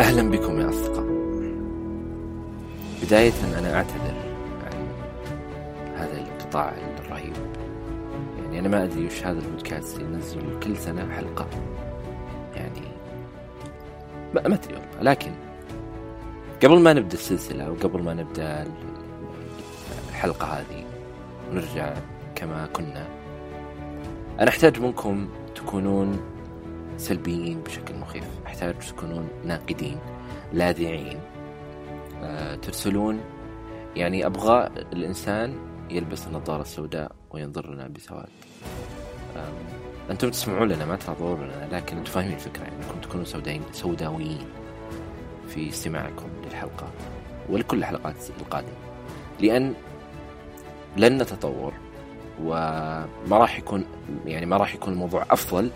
أهلا بكم يا أصدقاء. بداية أنا أعتذر عن هذا الانقطاع الرهيب، يعني أنا ما أدري وش هذا البودكاست ينزل كل سنة حلقة، يعني ما أدري والله. لكن قبل ما نبدأ السلسلة وقبل ما نبدأ الحلقة هذه ونرجع كما كنا، أنا أحتاج منكم تكونون سلبيين بشكل مخيف، أحتاج تكونون ناقدين لاذعين، ترسلون، يعني أبغى الإنسان يلبس النظارة السوداء وينظر لنا بسواد. أنتم تسمعون لنا ما تنظرون لنا، لكن أنتم فاهمين الفكرة، يعني أنكم تكونوا سوداويين في استماعكم للحلقة ولكل الحلقات القادمة، لأن لن نتطور وما راح يكون، يعني ما راح يكون الموضوع أفضل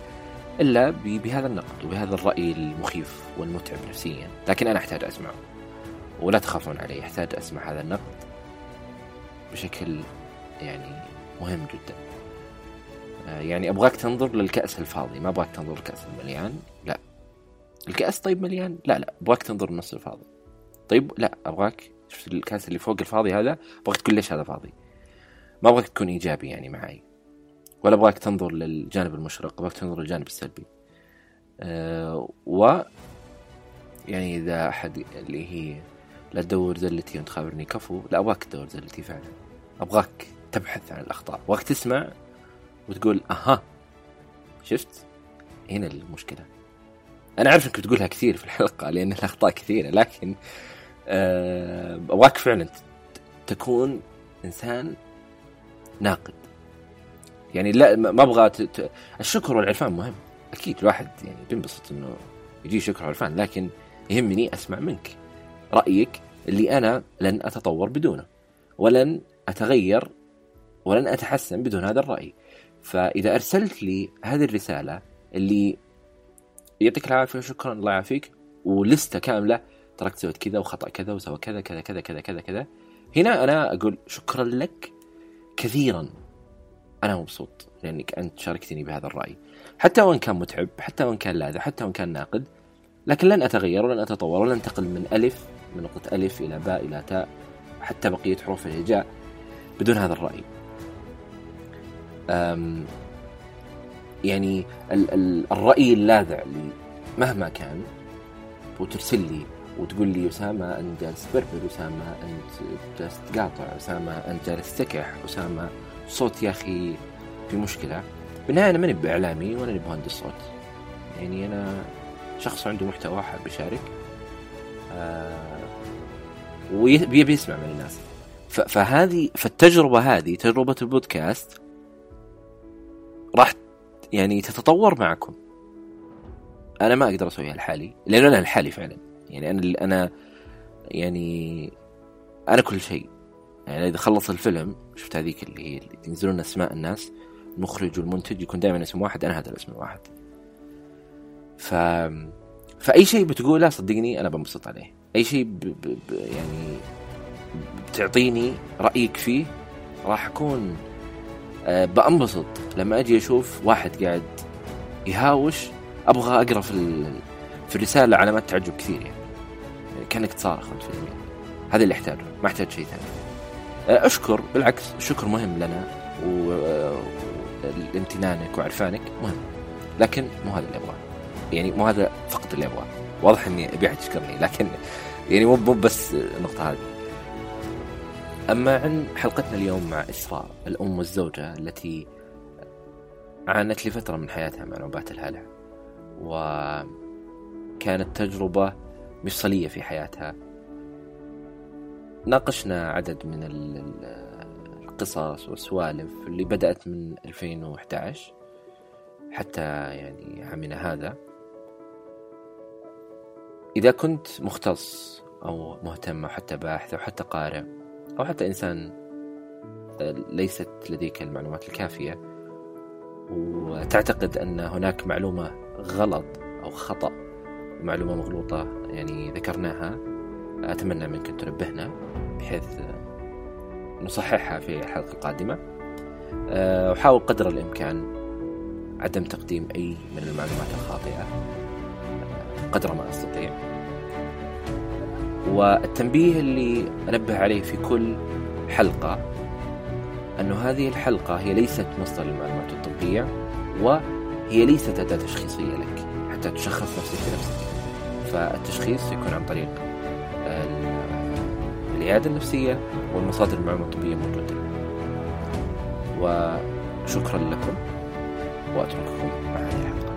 إلا بهذا النقد وبهذا الرأي المخيف والمتعب نفسيا. لكن أنا أحتاج أسمعه ولا تخافون علي، أحتاج أسمع هذا النقد بشكل يعني مهم جدا. يعني أبغاك تنظر للكأس الفاضي، ما أبغاك تنظر للكأس المليان. لا الكأس طيب مليان، لا أبغاك تنظر للنص الفاضي. طيب لا أبغاك، شفت الكأس اللي فوق الفاضي هذا، أبغاك تقول ليش هذا فاضي. ما أبغاك تكون إيجابي يعني معي، ولا أبغاك تنظر للجانب المشرق، أبغاك تنظر للجانب السلبي. و يعني إذا أحد اللي هي لا تدور زلتي وأنت خابرني كفو، لا أبغاك تدور زلتي فعلا، أبغاك تبحث عن الأخطاء، أبغاك تسمع وتقول أها شفت هنا المشكلة. أنا عارف أنك بتقولها كثير في الحلقة لأن الأخطاء كثيرة، لكن أبغاك فعلا تكون إنسان ناقد. يعني لا ما أبغى الشكر والعرفان مهم أكيد، الواحد يعني بينبسط إنه يجي شكر وعرفان، لكن يهمني أسمع منك رأيك اللي أنا لن أتطور بدونه ولن أتغير ولن أتحسن بدون هذا الرأي. فإذا أرسلت لي هذه الرسالة اللي يعطيك العافية شكرا الله يعافيك ولستة كاملة تركت سويت كذا وخطأ كذا وسوى كذا كذا كذا كذا كذا كذا، هنا أنا أقول شكرا لك كثيرا، أنا مبسوط لأنك أنت شاركتني بهذا الرأي، حتى وإن كان متعب، حتى وإن كان لاذع، حتى وإن كان ناقد، لكن لن أتغير ولن أتطور ولن أنتقل من ألف، من نقطة ألف إلى باء إلى تاء حتى بقية حروف الهجاء بدون هذا الرأي. يعني الرأي اللاذع اللي مهما كان وترسل لي وتقول لي أسامة أنت جالس تبربر، أسامة أنت جالس تقاطع، أسامة أنت جالس تكح، أسامة صوت يا أخي في مشكلة، بالنهاية أنا ماني بإعلامي وأنا بمهندس صوت، يعني أنا شخص عنده محتوى حاب يشارك ويبي يسمع من الناس. فهذه فالتجربة هذه تجربة البودكاست راح يعني تتطور معكم. أنا ما أقدر أسويها لحالي لأنه أنا لحالي فعلا، يعني أنا يعني أنا كل شيء. يعني إذا خلص الفيلم، شفت هذيك اللي هي اللي ينزلون أسماء الناس، المخرج والمنتج يكون دائما اسم واحد، أنا هذا الاسم الواحد. فأي شيء بتقوله صدقني أنا بنبسط عليه، أي شيء يعني بتعطيني رأيك فيه راح أكون بأنبسط. لما أجي أشوف واحد قاعد يهاوش أبغى أقرأ في الرسالة علامات تعجب كثير، يعني كأنك تصارخ في الفيلم. هذا اللي أحتاجه، ما أحتاج شيء ثاني. أشكر بالعكس، شكر مهم لنا والامتنانك وعرفانك مهم، لكن مو هذا اللي أبغاه، يعني مو هذا فقط اللي أبغاه. واضح أني أبي أحد يشكرني، لكن يعني مو بس النقطة هذه. أما عن حلقتنا اليوم مع إسراء، الأم والزوجة التي عانت لفترة من حياتها مع نوبات الهلع، وكانت تجربة مفصلية في حياتها. ناقشنا عدد من القصص والسوالف اللي بدأت من 2011 حتى يعني عامنا هذا. إذا كنت مختص أو مهتم أو حتى باحث أو حتى قارئ أو حتى إنسان ليست لديك المعلومات الكافية وتعتقد أن هناك معلومة غلط أو خطأ، معلومة مغلوطة يعني ذكرناها، أتمنى منك أن تنبهنا بحيث نصححها في الحلقة القادمة. وحاول قدر الإمكان عدم تقديم أي من المعلومات الخاطئة قدر ما أستطيع. والتنبيه اللي أنبه عليه في كل حلقة أنه هذه الحلقة هي ليست مصدر للمعلومات الطبية، وهي ليست أداة تشخيصية لك حتى تشخص نفسك بنفسك، فالتشخيص يكون عن طريق العيادة النفسية والمصادر المعلومات الطبية موجودة. وشكرا لكم وأترككم مع هذه الحلقة.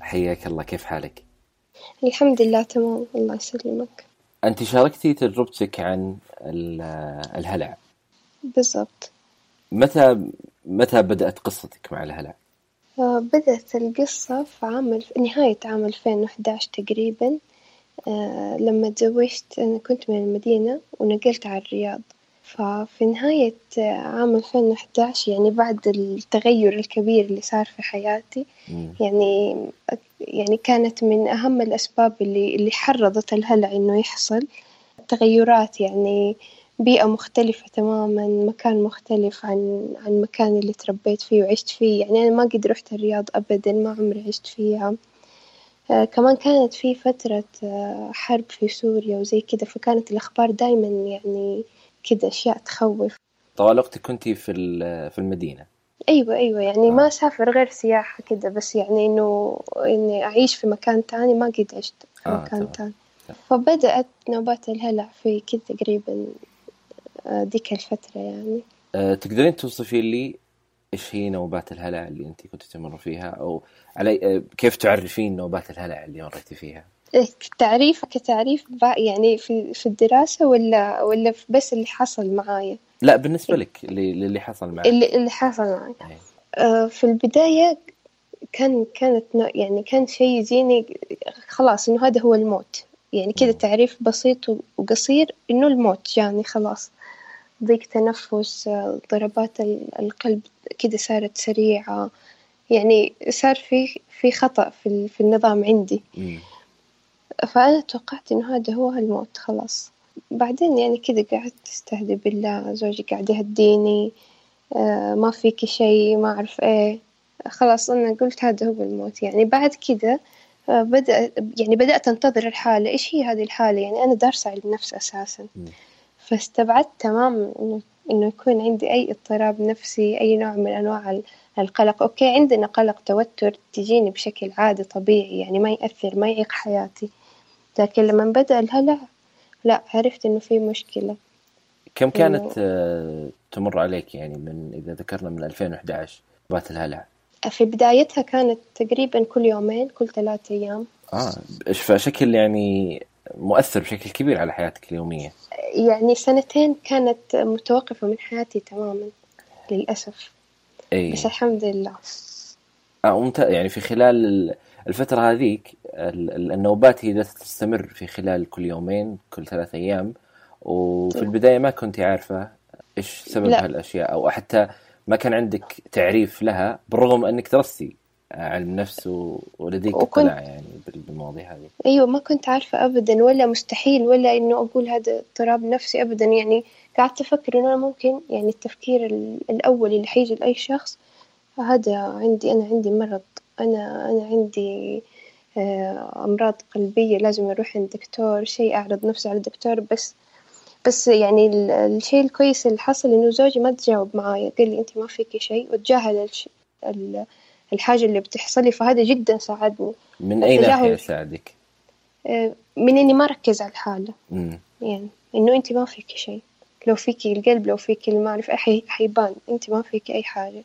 حياك الله، كيف حالك؟ الحمد لله تمام، الله يسلمك. أنت شاركتي تجربتك عن الهلع. بالضبط. متى بدأت قصتك مع الهلع؟ بدأت القصة في نهاية عام 2011 تقريبا، لما تزوجت. أنا كنت من المدينة ونقلت على الرياض، ففي نهاية عام 2011 يعني بعد التغير الكبير اللي صار في حياتي، يعني كانت من أهم الأسباب اللي حرضت الهلع إنه يحصل. التغيرات يعني بيئة مختلفة تماما، مكان مختلف عن مكان اللي تربيت فيه وعشت فيه. يعني أنا ما قد رحت الرياض أبدا، ما عمري عشت فيها. كمان كانت في فترة حرب في سوريا وزي كده، فكانت الأخبار دايما يعني كده أشياء تخوف. طوال وقتك كنتي في المدينة؟ أيوة يعني ما أسافر غير سياحة كده، بس يعني إني أعيش في مكان تاني ما قد عشت في مكان تاني. فبدأت نوبات الهلع في كده تقريبا ديك الفترة يعني. تقدرين توصفي لي إيش هي نوبات الهلع اللي أنت كنت تمر فيها، أو على كيف تعرفين نوبات الهلع اللي مريتي فيها؟ كتعريف يعني في الدراسة ولا بس اللي حصل معايا؟ لا، بالنسبة لك اللي حصل معاك. اللي حصل معايا في البداية كانت يعني كان شيء يجيني خلاص إنه هذا هو الموت، يعني كده تعريف بسيط وقصير إنه الموت يعني خلاص. ضيق تنفس، ضربات القلب كده صارت سريعة، يعني صار في خطأ في النظام عندي. فأنا توقعت إنه هذا هو الموت خلاص. بعدين يعني كده قعدت استهدي بالله، زوجي قاعد يهديني ما فيك شيء، ما أعرف إيه، خلاص أنا قلت هذا هو الموت. يعني بعد كده بدأت أنتظر الحالة، إيش هي هذه الحالة؟ يعني أنا دارسة علم نفس أساسا، فاستبعدت تمام إنه يكون عندي أي اضطراب نفسي، أي نوع من أنواع القلق. أوكي، عندنا قلق توتر تجيني بشكل عادي طبيعي، يعني ما يأثر ما يعيق حياتي، لكن لما بدأ الهلع لا، عرفت إنه في مشكلة. كم كانت تمر عليك يعني إذا ذكرنا من 2011 نوبات الهلع؟ في بدايتها كانت تقريبا كل يومين، كل 3 أيام. فشكل يعني مؤثر بشكل كبير على حياتك اليومية. يعني 2 سنين كانت متوقفة من حياتي تماما للأسف. أي. بس الحمد لله. وانت يعني في خلال الفترة هذيك النوبات هي تستمر في خلال كل يومين، كل 3 أيام، وفي البداية ما كنت عارفة إيش سبب هالأشياء، أو حتى ما كان عندك تعريف لها بالرغم أنك درستي علم نفس ولديك اطلاع يعني بالمواضيع هذه. أيوة ما كنت عارفة أبدا ولا مستحيل ولا إنه أقول هذا اضطراب نفسي أبدا. يعني قعدت أفكر إنه أنا ممكن يعني التفكير الأول اللي حيجي لأي شخص هذا عندي، أنا عندي مرض، أنا عندي أمراض قلبية لازم أروح عند دكتور، شيء أعرض نفسي على الدكتور. بس يعني الشيء الكويس اللي حصل إنه زوجي ما تجاوب معايا، قال لي أنت ما فيك شيء وتجاهل الحاجة اللي بتحصلي، فهذا جدا ساعدني. من أي ناحية ساعدك؟ من إني ما ركز على الحالة، يعني إنه أنت ما فيك شيء، لو فيك القلب لو فيك المعرفة حيبان، أنت ما فيك أي حاجة.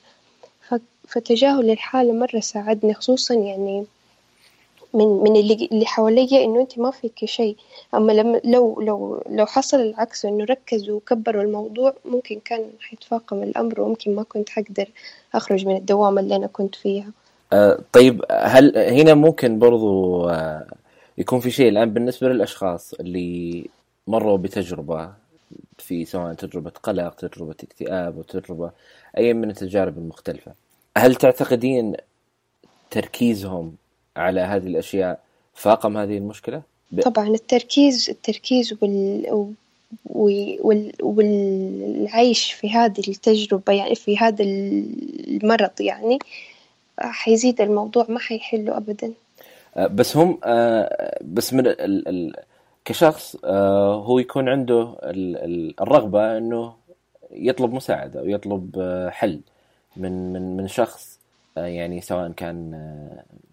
فتجاهل الحالة مرة ساعدني، خصوصا يعني من اللي حواليا إنه أنت ما فيك شيء. أما لما لو حصل العكس إنه ركزوا وكبروا الموضوع ممكن كان حيتفاقم الأمر، وممكن ما كنت حقدر أخرج من الدوامة اللي أنا كنت فيها. طيب هل هنا ممكن برضو يكون في شيء الآن بالنسبة للأشخاص اللي مروا بتجربة، في سواء تجربة قلق، تجربة اكتئاب، وتجربة أي من التجارب المختلفة، هل تعتقدين تركيزهم على هذه الأشياء فاقم هذه المشكلة؟ طبعا التركيز والعيش في هذه التجربة، يعني في هذا المرض، يعني حيزيد الموضوع، ما حيحله أبدا. بس هم بس من كشخص هو يكون عنده الرغبة أنه يطلب مساعدة ويطلب حل من من من شخص، يعني سواء كان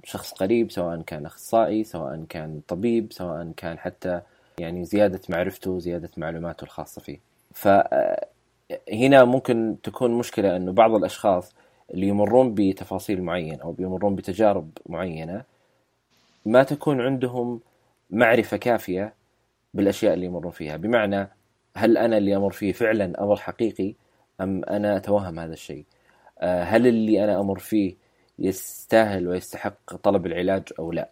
شخص قريب، سواء كان أخصائي، سواء كان طبيب، سواء كان حتى يعني زيادة معرفته، زيادة معلوماته الخاصة فيه. فهنا ممكن تكون مشكلة أنه بعض الأشخاص اللي يمرون بتفاصيل معينة أو يمرون بتجارب معينة ما تكون عندهم معرفة كافية بالأشياء اللي يمرون فيها، بمعنى هل أنا اللي أمر فيه فعلا أمر حقيقي أم أنا أتوهم هذا الشيء؟ هل اللي أنا أمر فيه يستاهل ويستحق طلب العلاج أو لا؟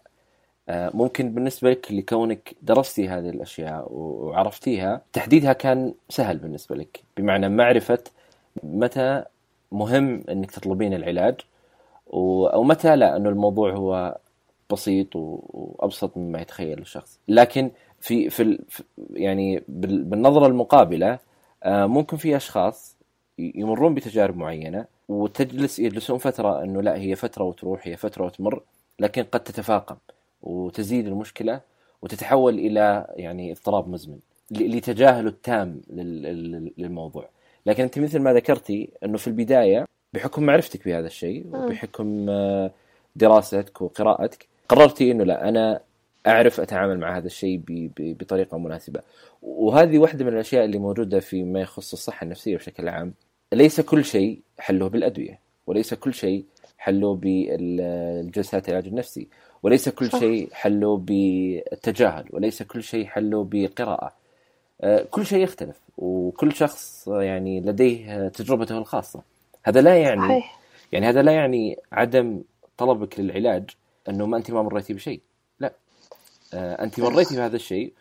ممكن بالنسبة لك لكونك درستي هذه الأشياء وعرفتيها، تحديدها كان سهل بالنسبة لك، بمعنى معرفة متى مهم أنك تطلبين العلاج أو متى لا، أنه الموضوع هو بسيط وأبسط مما يتخيل الشخص. لكن في يعني بالنظرة المقابلة ممكن في أشخاص يمرون بتجارب معينة يجلسون فترة أنه لا، هي فترة وتروح، هي فترة وتمر، لكن قد تتفاقم وتزيد المشكلة وتتحول إلى يعني اضطراب مزمن لتجاهل التام للموضوع. لكن أنت مثل ما ذكرتي أنه في البداية بحكم معرفتك بهذا الشيء وبحكم دراستك وقراءتك قررتي أنه لا، أنا أعرف أتعامل مع هذا الشيء بطريقة مناسبة. وهذه واحدة من الأشياء اللي موجودة فيما يخص الصحة النفسية بشكل عام، ليس كل شيء حله بالأدوية، وليس كل شيء حله بالجلسات العلاج النفسي، وليس كل شيء حله بالتجاهل، وليس كل شيء حله بالقراءة. كل شيء يختلف، وكل شخص يعني لديه تجربته الخاصة. هذا لا يعني هذا لا يعني عدم طلبك للعلاج أنه ما أنت ما مريتي بشيء، لا، أنت مريتي بهذا الشيء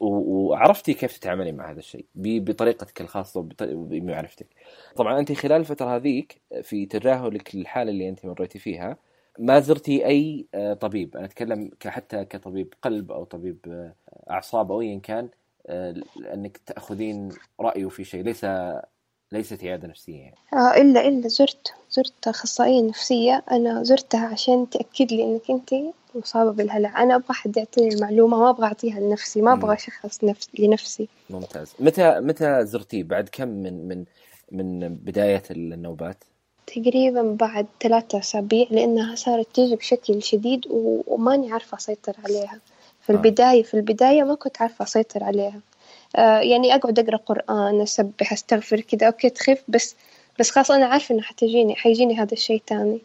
وعرفتي كيف تتعاملي مع هذا الشيء بطريقتك الخاصة وبمعرفتك. طبعا أنت خلال الفترة هذيك في تجاهلك للحالة اللي أنت مريتي فيها ما زرتي أي طبيب، أنا أتكلم حتى كطبيب قلب أو طبيب أعصاب أو أيا كان، أنك تأخذين رأيه في شيء، ليست عيادة نفسية يعني. إلا زرت أخصائية نفسية، أنا زرتها عشان تأكد لي أنك أنت مصابة بالهلع. أنا أبغى حد يعطيني المعلومة، ما أبغى أعطيها لنفسي، ما أبغى أشخص لنفسي. ممتاز. متى زرتيه؟ بعد كم من بداية النوبات؟ تقريبا بعد 3 أسابيع، لأنها صارت تيجي بشكل شديد وماني عارفة أسيطر عليها. في البداية ما كنت عارفة أسيطر عليها، يعني أقعد أقرأ قرآن، أسبح، أستغفر كده، أوكي تخف، بس خلاص أنا عارفة إنه حيجيني هذا الشيء تاني،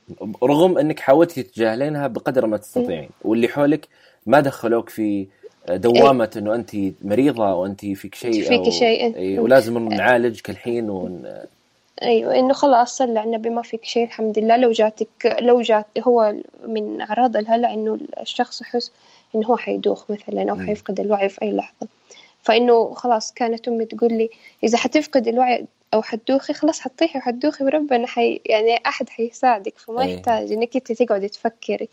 رغم إنك حاولتي تتجاهلينها بقدر ما تستطيعين، واللي حولك ما دخلوك في دوامة إنه أنت مريضة وأنت فيك شيء ولازم نعالجك الحين أيوة، إنه خلاص صلى على النبي ما فيك شيء الحمد لله. لو جات هو من أعراض الهلع إنه الشخص يحس إنه هو حيدوخ مثلا أو حيفقد الوعي في أي لحظة، فإنه خلاص كانت أمي تقول لي إذا حتفقد الوعي أو حتدوخي خلاص حتطيحي وحتدوخي وربنا يعني أحد حيساعدك، فما يحتاج إنك أنت تقعدي تفكري.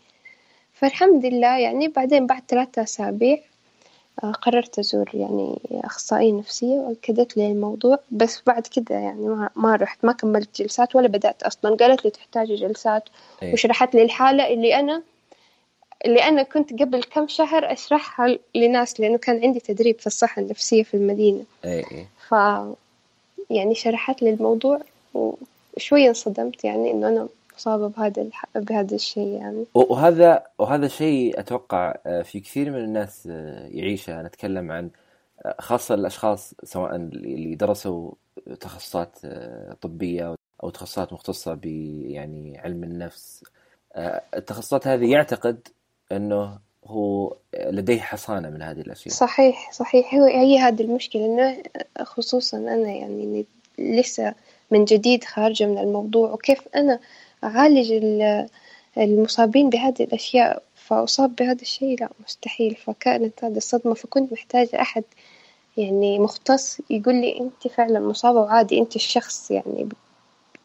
فالحمد لله يعني بعدين بعد 3 أسابيع قررت أزور يعني أخصائية نفسية وأكدت لي الموضوع، بس بعد كده يعني ما رحت، ما كملت جلسات ولا بدأت أصلا. قالت لي تحتاجي جلسات وشرحت لي الحالة اللي أنا كنت قبل كم شهر أشرحها لناس، لأنه كان عندي تدريب في الصحة النفسية في المدينة. ف يعني شرحت لي الموضوع وشوية انصدمت يعني إنه أنا مصابة بهذا الشيء يعني. وهذا شيء أتوقع في كثير من الناس يعيشه. أنا أتكلم عن خاصة الأشخاص سواء اللي درسوا تخصصات طبية أو تخصصات مختصة ب يعني علم النفس. التخصصات هذه يعتقد أنه هو لديه حصانة من هذه الأشياء. صحيح هي هذه المشكلة، إنه خصوصا أنا يعني لسه من جديد خارجة من الموضوع، وكيف أنا أعالج المصابين بهذه الأشياء، فأصاب بهذا الشيء لا مستحيل. فكانت هذه الصدمة، فكنت محتاجة أحد يعني مختص يقول لي أنت فعلا مصابة وعادي، أنت الشخص يعني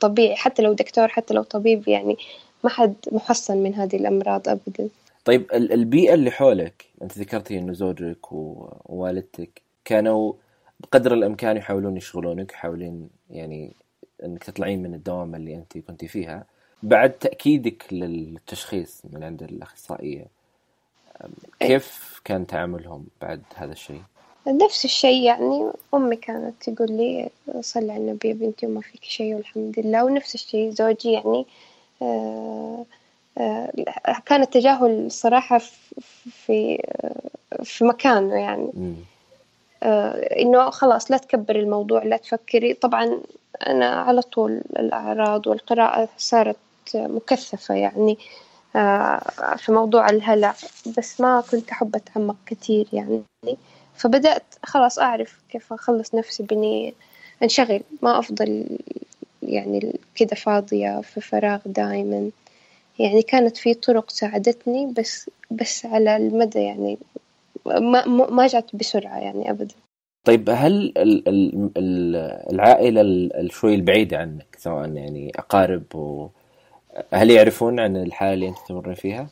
طبيعي، حتى لو دكتور حتى لو طبيب يعني ما حد محصن من هذه الأمراض أبدا. طيب البيئة اللي حولك، أنت ذكرتي أنه زوجك ووالدتك كانوا بقدر الإمكان يحاولون يشغلونك، يحاولون يعني أنك تطلعين من الدوامة اللي أنت كنت فيها. بعد تأكيدك للتشخيص من عند الأخصائية، كيف كان تعاملهم بعد هذا الشيء؟ نفس الشيء يعني، أمي كانت تقول لي صلي على النبي يا بنتي وما فيك شيء والحمد لله. ونفس الشيء زوجي يعني كان التجاهل صراحة في مكانه يعني. إنه خلاص لا تكبر الموضوع، لا تفكري. طبعا أنا على طول الأعراض والقراءة صارت مكثفة يعني في موضوع الهلع، بس ما كنت أحب أتعمق كتير يعني. فبدأت خلاص أعرف كيف أخلص نفسي بإني أنشغل، ما أفضل يعني كده فاضية في فراغ دائما يعني. كانت في طرق ساعدتني، بس على المدى يعني ما جات بسرعة يعني أبدا. طيب هل العائلة شوي البعيدة عنك سواء يعني أقارب هل يعرفون عن الحالة اللي أنت تمر فيها؟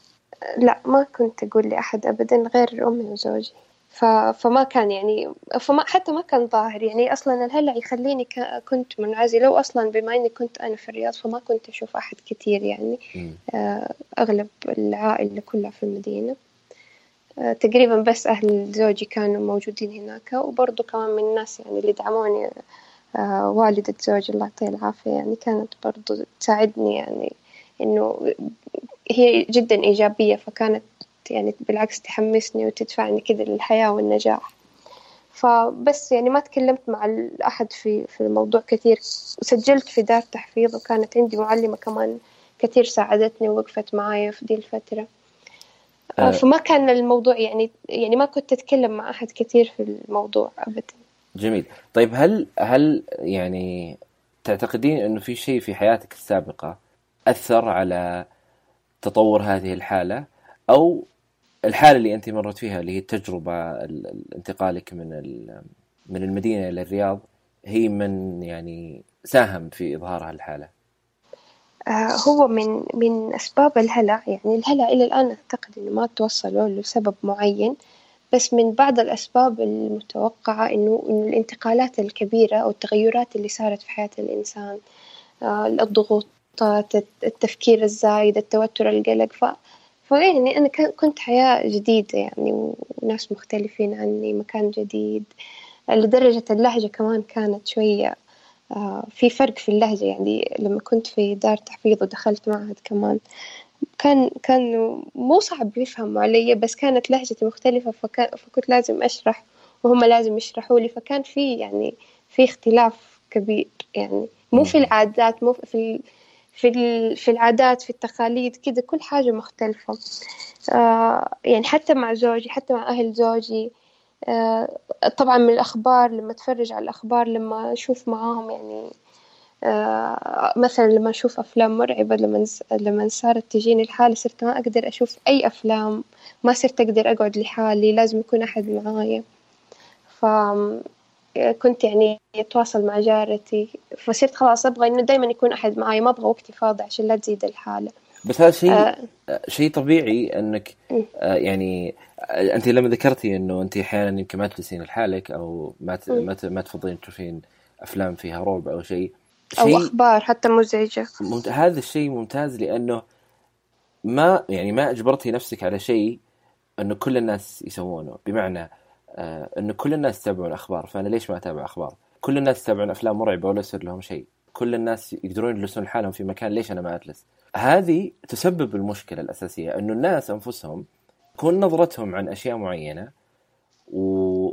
لا، ما كنت أقول لأحد أبدا غير أمي وزوجي. فما كان يعني حتى ما كان ظاهر يعني. أصلا الهلع يخليني كنت منعزلة، وأصلا بما أني كنت أنا في الرياض فما كنت أشوف أحد كتير يعني. أغلب العائلة كلها في المدينة تقريبا، بس أهل زوجي كانوا موجودين هناك. وبرضو كمان من الناس يعني اللي دعموني والدة زوجي الله يعطيها العافية يعني، كانت برضو تساعدني يعني، إنه هي جدا إيجابية، فكانت يعني بالعكس تحمسني وتدفعني كده للحياة والنجاح. فبس يعني ما تكلمت مع أحد في الموضوع كثير. سجلت في دار تحفيظ، وكانت عندي معلمة كمان كثير ساعدتني ووقفت معايا في دي الفترة. فما كان الموضوع يعني ما كنت أتكلم مع أحد كثير في الموضوع أبدا. جميل. طيب هل يعني تعتقدين أنه في شيء في حياتك السابقة أثر على تطور هذه الحالة، أو الحالة اللي أنت مرت فيها اللي هي التجربة انتقالك من المدينة إلى الرياض هي من يعني ساهم في إظهار هالحالة؟ هو من أسباب الهلع يعني. الهلع إلى الآن أعتقد إنه ما توصلوا لسبب معين، بس من بعض الأسباب المتوقعة إنه الانتقالات الكبيرة أو التغيرات اللي صارت في حياة الإنسان، الضغوطات، التفكير الزايد، التوتر، القلق. يعني أنا كنت حياة جديدة يعني، وناس مختلفين عني، مكان جديد، لدرجة اللهجة كمان كانت شوية في فرق في اللهجة يعني. لما كنت في دار تحفيظ ودخلت معهد كمان كان مو صعب يفهموا علي، بس كانت لهجتي مختلفة، فكنت لازم أشرح وهم لازم يشرحوا لي. فكان في يعني في اختلاف كبير يعني، مو في العادات، مو في العادات، في التقاليد كده، كل حاجة مختلفة. يعني حتى مع زوجي، حتى مع أهل زوجي. طبعا من الأخبار، لما أتفرج على الأخبار، لما أشوف معاهم يعني، مثلا لما أشوف أفلام مرعبة، لما صارت تجيني الحالة صرت ما أقدر أشوف أي أفلام، ما صرت أقدر أقعد لحالي، لازم يكون أحد معايا. فكنت يعني أتواصل مع جارتي، فصرت خلاص أبغى إنه دايما يكون أحد معي، ما أبغى وقتي فاضي عشان لا تزيد الحالة. بس هذا شيء طبيعي أنك يعني أنت لما ذكرتي أنه أنت أحيانا يمكن ما تجلسين لحالك أو ما تفضلين تشوفين أفلام فيها رعب أو شيء أو أخبار حتى مزعجة، هذا الشيء ممتاز لأنه ما أجبرتي نفسك على شيء أنه كل الناس يسوونه، بمعنى أنه كل الناس تابعون أخبار، فأنا ليش ما أتابع أخبار؟ كل الناس تابعون أفلام مرعبة ولا يصير لهم شيء، كل الناس يقدرون يجلسون لحالهم في مكان، ليش أنا ما أجلس؟ هذه تسبب المشكلة الأساسية، أنه الناس أنفسهم تكون نظرتهم عن أشياء معينة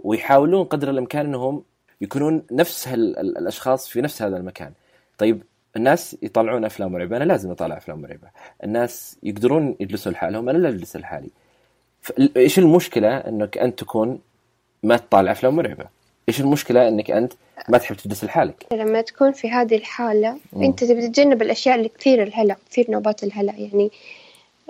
ويحاولون قدر الإمكان أنهم يكونون نفس الأشخاص في نفس هذا المكان. طيب الناس يطلعون أفلام مرعبة، أنا لازم أطلع أفلام مرعبة، الناس يقدرون يجلسوا لحالهم، أنا لا أجلس لحالي. إيش المشكلة أنك أنت تكون ما تطالع أفلام مرعبة؟ إيش المشكلة أنك أنت ما تحب تجلس لحالك؟ لما تكون في هذه الحالة أنت تبي تتجنب الأشياء اللي كثير الهلع، كثير نوبات الهلع. يعني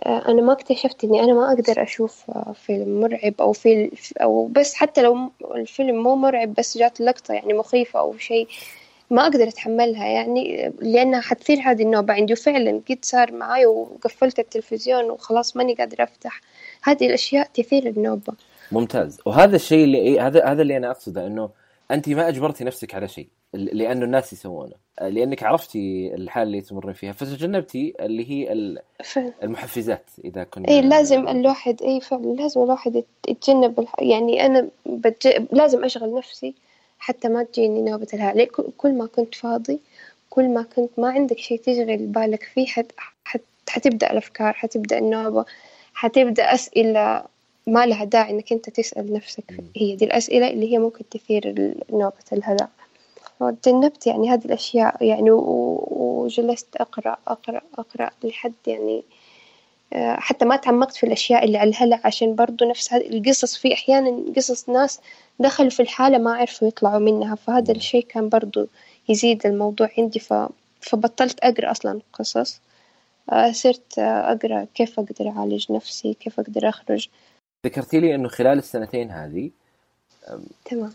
أنا ما اكتشفت إني أنا ما أقدر أشوف فيلم مرعب أو فيلم أو بس حتى لو الفيلم مو مرعب بس جات لقطة يعني مخيفة أو شيء ما أقدر أتحملها، يعني لأنها حتصير هذه النوبة عندي، وفعلا قد صار معي وقفلت التلفزيون وخلاص ماني قادر أفتح. هذه الأشياء تثير النوبة. ممتاز، وهذا الشيء اللي هذا اللي أنا أقصده، إنه أنت ما أجبرتي نفسك على شيء لأنه الناس يسوونه، لأنك عرفتي الحالة اللي تمرين فيها فتجنبتي اللي هي المحفزات. إذا كنا لازم الواحد فعلا لازم الواحد يتجنب يعني أنا لازم أشغل نفسي حتى ما تجيني نوبة الهلع. كل ما كنت فاضي، كل ما كنت ما عندك شيء تشغل بالك فيه، حتبدأ الأفكار، حتبدأ النوبة، حتبدأ أسئلة ما لها داعي إنك أنت تسأل نفسك. هي دي الأسئلة اللي هي ممكن تثير نوبة الهلع. وتجنبت يعني هذه الأشياء يعني، وجلست أقرأ أقرأ أقرأ لحد يعني حتى ما تعمقت في الأشياء اللي على الهلع، عشان برضو نفس هذه القصص، في أحيانا قصص ناس دخلوا في الحالة ما عرفوا يطلعوا منها، فهذا الشيء كان برضو يزيد الموضوع عندي. فبطلت أقرأ أصلا قصص، صرت أقرأ كيف أقدر أعالج نفسي، كيف أقدر أخرج. ذكرتي لي أنه خلال السنتين هذه تمام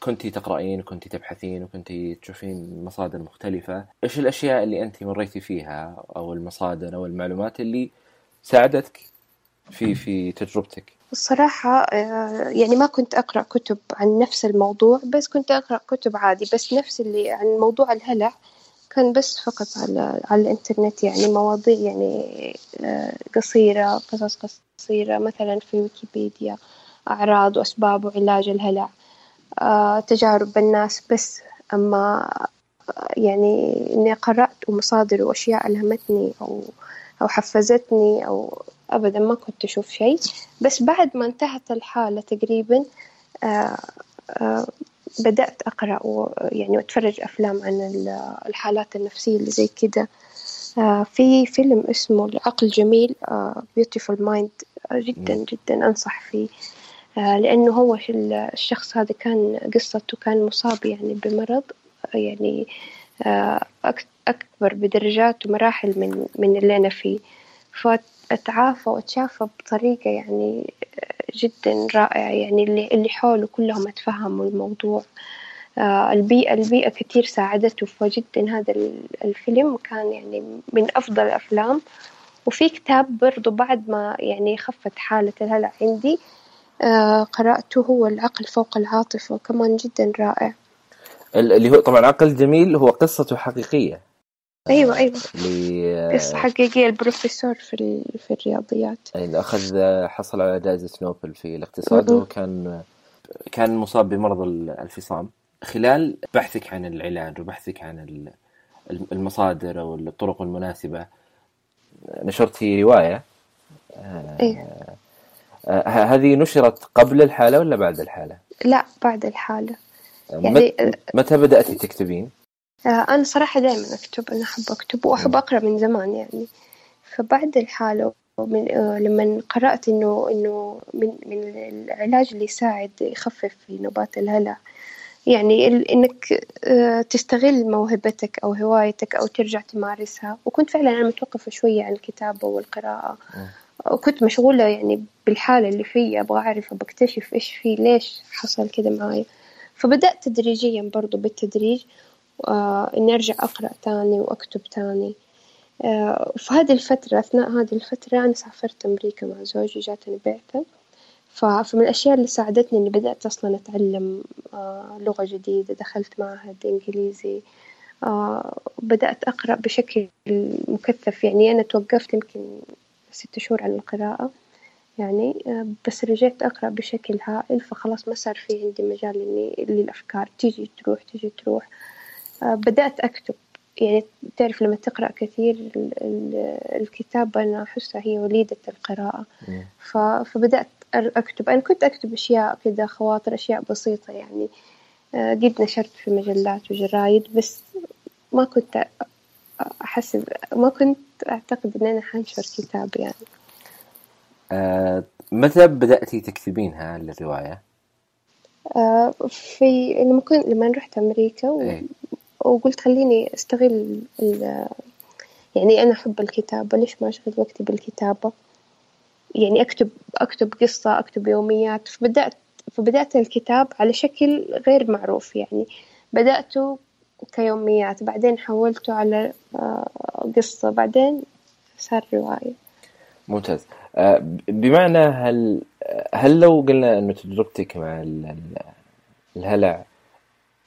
كنتي تقرأين وكنتي تبحثين وكنتي تشوفين مصادر مختلفة، إيش الأشياء اللي أنت مريتي فيها أو المصادر أو المعلومات اللي ساعدتك في تجربتك؟ الصراحة يعني ما كنت أقرأ كتب عن نفس الموضوع، بس كنت أقرأ كتب عادي، بس نفس اللي عن موضوع الهلع كان بس فقط على الإنترنت، يعني مواضيع يعني قصيرة، قصص قصيرة مثلا في ويكيبيديا، أعراض وأسباب وعلاج الهلع، تجارب الناس بس. أما يعني إني قرأت ومصادر وأشياء ألهمتني أو حفزتني أو أبدا ما كنت أشوف شيء. بس بعد ما انتهت الحالة تقريبا بدأت أقرأ يعني وأتفرج أفلام عن الحالات النفسية اللي زي كده. في فيلم اسمه العقل جميل Beautiful Mind، جدا جدا أنصح فيه، لأنه هو الشخص هذا كان قصته كان مصاب يعني بمرض يعني أكبر بدرجات ومراحل من اللي أنا فيه، فأتعافى وأتشافى بطريقة يعني جدا رائعة، يعني اللي حوله كلهم أتفهموا الموضوع. البيئة كتير ساعدته، فجدا هذا الفيلم كان يعني من أفضل الأفلام. وفي كتاب برضو بعد ما يعني خفت حالة الهلع عندي قرأته، هو العقل فوق العاطفة، كمان جدا رائع، اللي هو طبعا عقل جميل هو قصته حقيقية. أيوة قصة حقيقية، البروفيسور في الرياضيات اللي أخذ حصل على جائزة نوبل في الاقتصاد، وكان مصاب بمرض الفصام. خلال بحثك عن العلاج وبحثك عن المصادر أو الطرق المناسبة نشرتي رواية. هذه نشرت قبل الحالة ولا بعد الحالة؟ لا بعد الحالة. يعني متى بدأتي تكتبين؟ أنا صراحة دائما أكتب، أنا أحب أكتب وأحب أقرأ من زمان يعني. فبعد الحالة لما قرأت إنه من العلاج اللي يساعد يخفف في نوبات الهلع، يعني إنك تستغل موهبتك أو هوايتك أو ترجع تمارسها. وكنت فعلا أنا متوقفة شوية عن الكتابة والقراءة وكنت مشغولة يعني بالحالة اللي فيها، أبغى أعرف وبكتشف إيش فيه، ليش حصل كده معايا. فبدأت تدريجيا برضو بالتدريج إني أرجع أقرأ تاني وأكتب تاني. في هذه الفترة، أثناء هذه الفترة أنا سافرت أمريكا مع زوجي، جاتني بعثة. فمن الأشياء اللي ساعدتني إني بدأت أصلا أتعلم لغة جديدة، دخلت معهد إنجليزي، بدأت أقرأ بشكل مكثف. يعني أنا توقفت يمكن 6 شهور عن القراءة يعني، بس رجعت أقرأ بشكل هائل. فخلاص ما صار في عندي مجال للأفكار، تيجي تروح تيجي تروح. بدأت أكتب، يعني تعرف لما تقرأ كثير الكتابة أنا أحسها هي وليدة القراءة. فبدأت أكتب. أنا كنت أكتب أشياء كده، خواطر، أشياء بسيطة يعني، قد نشرت في مجلات وجرايد، بس ما كنت أحسب، ما كنت أعتقد أن أنا حنشر كتاب يعني. متى بدأتي تكتبينها الرواية؟ في لما رحت أمريكا وقلت خليني أستغل يعني أنا أحب الكتابة، ليش ما أشغل وقتي بالكتابة يعني، أكتب قصة، أكتب يوميات. فبدأت الكتاب على شكل غير معروف يعني، بدأته كيوميات، بعدين حولته على قصة، بعدين صار رواية. ممتاز. بمعنى هل لو قلنا أن تجربتك مع الهلع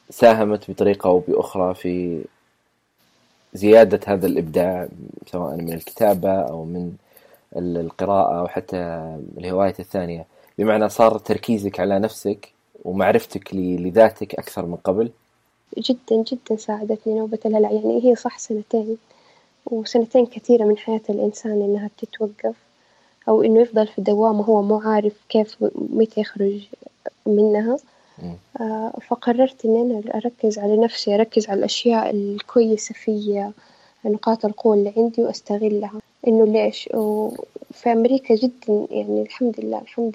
ساهمت بطريقة أو بأخرى في زيادة هذا الإبداع، سواء من الكتابة أو من القراءة أو حتى الهواية الثانية، بمعنى صار تركيزك على نفسك ومعرفتك لذاتك أكثر من قبل؟ جدا جدا ساعدتني نوبة الهلع. يعني هي صح 2 سنين، وسنتين كثيرة من حياة الإنسان إنها تتوقف، أو إنه يفضل في دوامه هو مو عارف كيف متى يخرج منها. فقررت إن أنا أركز على نفسي، أركز على الأشياء الكويسة فيها، نقاط القوة اللي عندي وأستغلها. إنه ليش في أمريكا جدا يعني، الحمد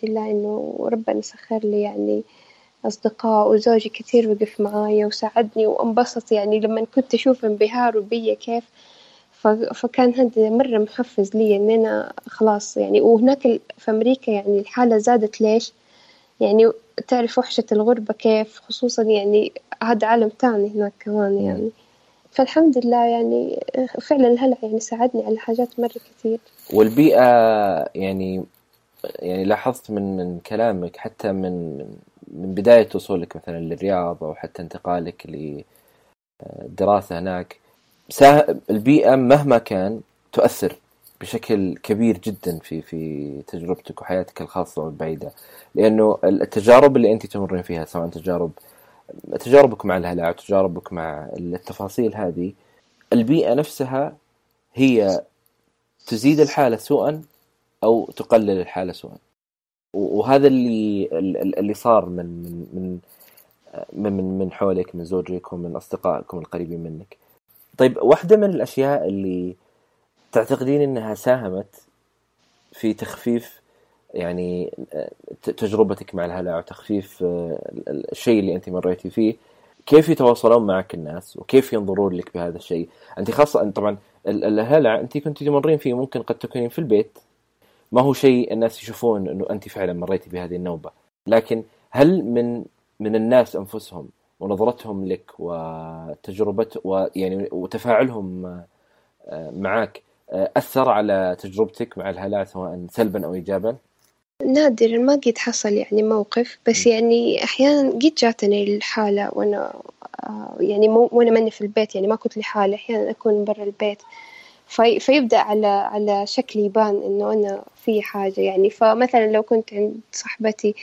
لله إنه ربنا سخر لي يعني أصدقاء، وزوجي كثير وقف معايا وساعدني وانبسط يعني لما كنت أشوف انبهاره بيا كيف. فكان هذا مرة محفز لي إن أنا خلاص يعني. وهناك في أمريكا يعني الحالة زادت، ليش يعني؟ تعرف وحشة الغربة كيف، خصوصا يعني هذا عالم تاني هناك كمان يعني. فالحمد لله يعني فعلا الهلع يعني ساعدني على حاجات مرة كثير. والبيئة يعني لاحظت من كلامك، حتى من بداية وصولك مثلا للرياض أو حتى انتقالك للدراسة هناك، البيئة مهما كان تؤثر بشكل كبير جدا في تجربتك وحياتك الخاصة والبعيدة، لأنه التجارب اللي أنت تمرين فيها، سواء تجاربك مع الهلع، تجاربك مع التفاصيل هذه، البيئة نفسها هي تزيد الحالة سوءا أو تقلل الحالة سوءا. وهذا اللي صار من حولك، من زوجك ومن أصدقائكم القريبين منك. طيب، واحدة من الأشياء اللي تعتقدين أنها ساهمت في تخفيف يعني تجربتك مع الهلع وتخفيف الشيء اللي أنت مريتي فيه، كيف يتواصلون معك الناس وكيف ينظرون لك بهذا الشيء؟ أنت خاصة طبعا الهلع أنت كنت تمرين فيه، ممكن قد تكونين في البيت، ما هو شيء الناس يشوفون أنه أنت فعلا مريتي بهذه النوبة، لكن هل من الناس أنفسهم ونظرتهم لك وتجربتهم ويعني وتفاعلهم معك أثر على تجربتك مع الهلع سواء سلبا أو إيجابا؟ نادر ما قد حصل يعني موقف، بس يعني أحيانا قد جاتني الحالة وأنا يعني وأنا ماني في البيت يعني، ما كنت لحالة، أحيانا أكون برا البيت فيبدأ على شكلي يبان إنه أنا في حاجة يعني. فمثلا لو كنت عند صاحبتي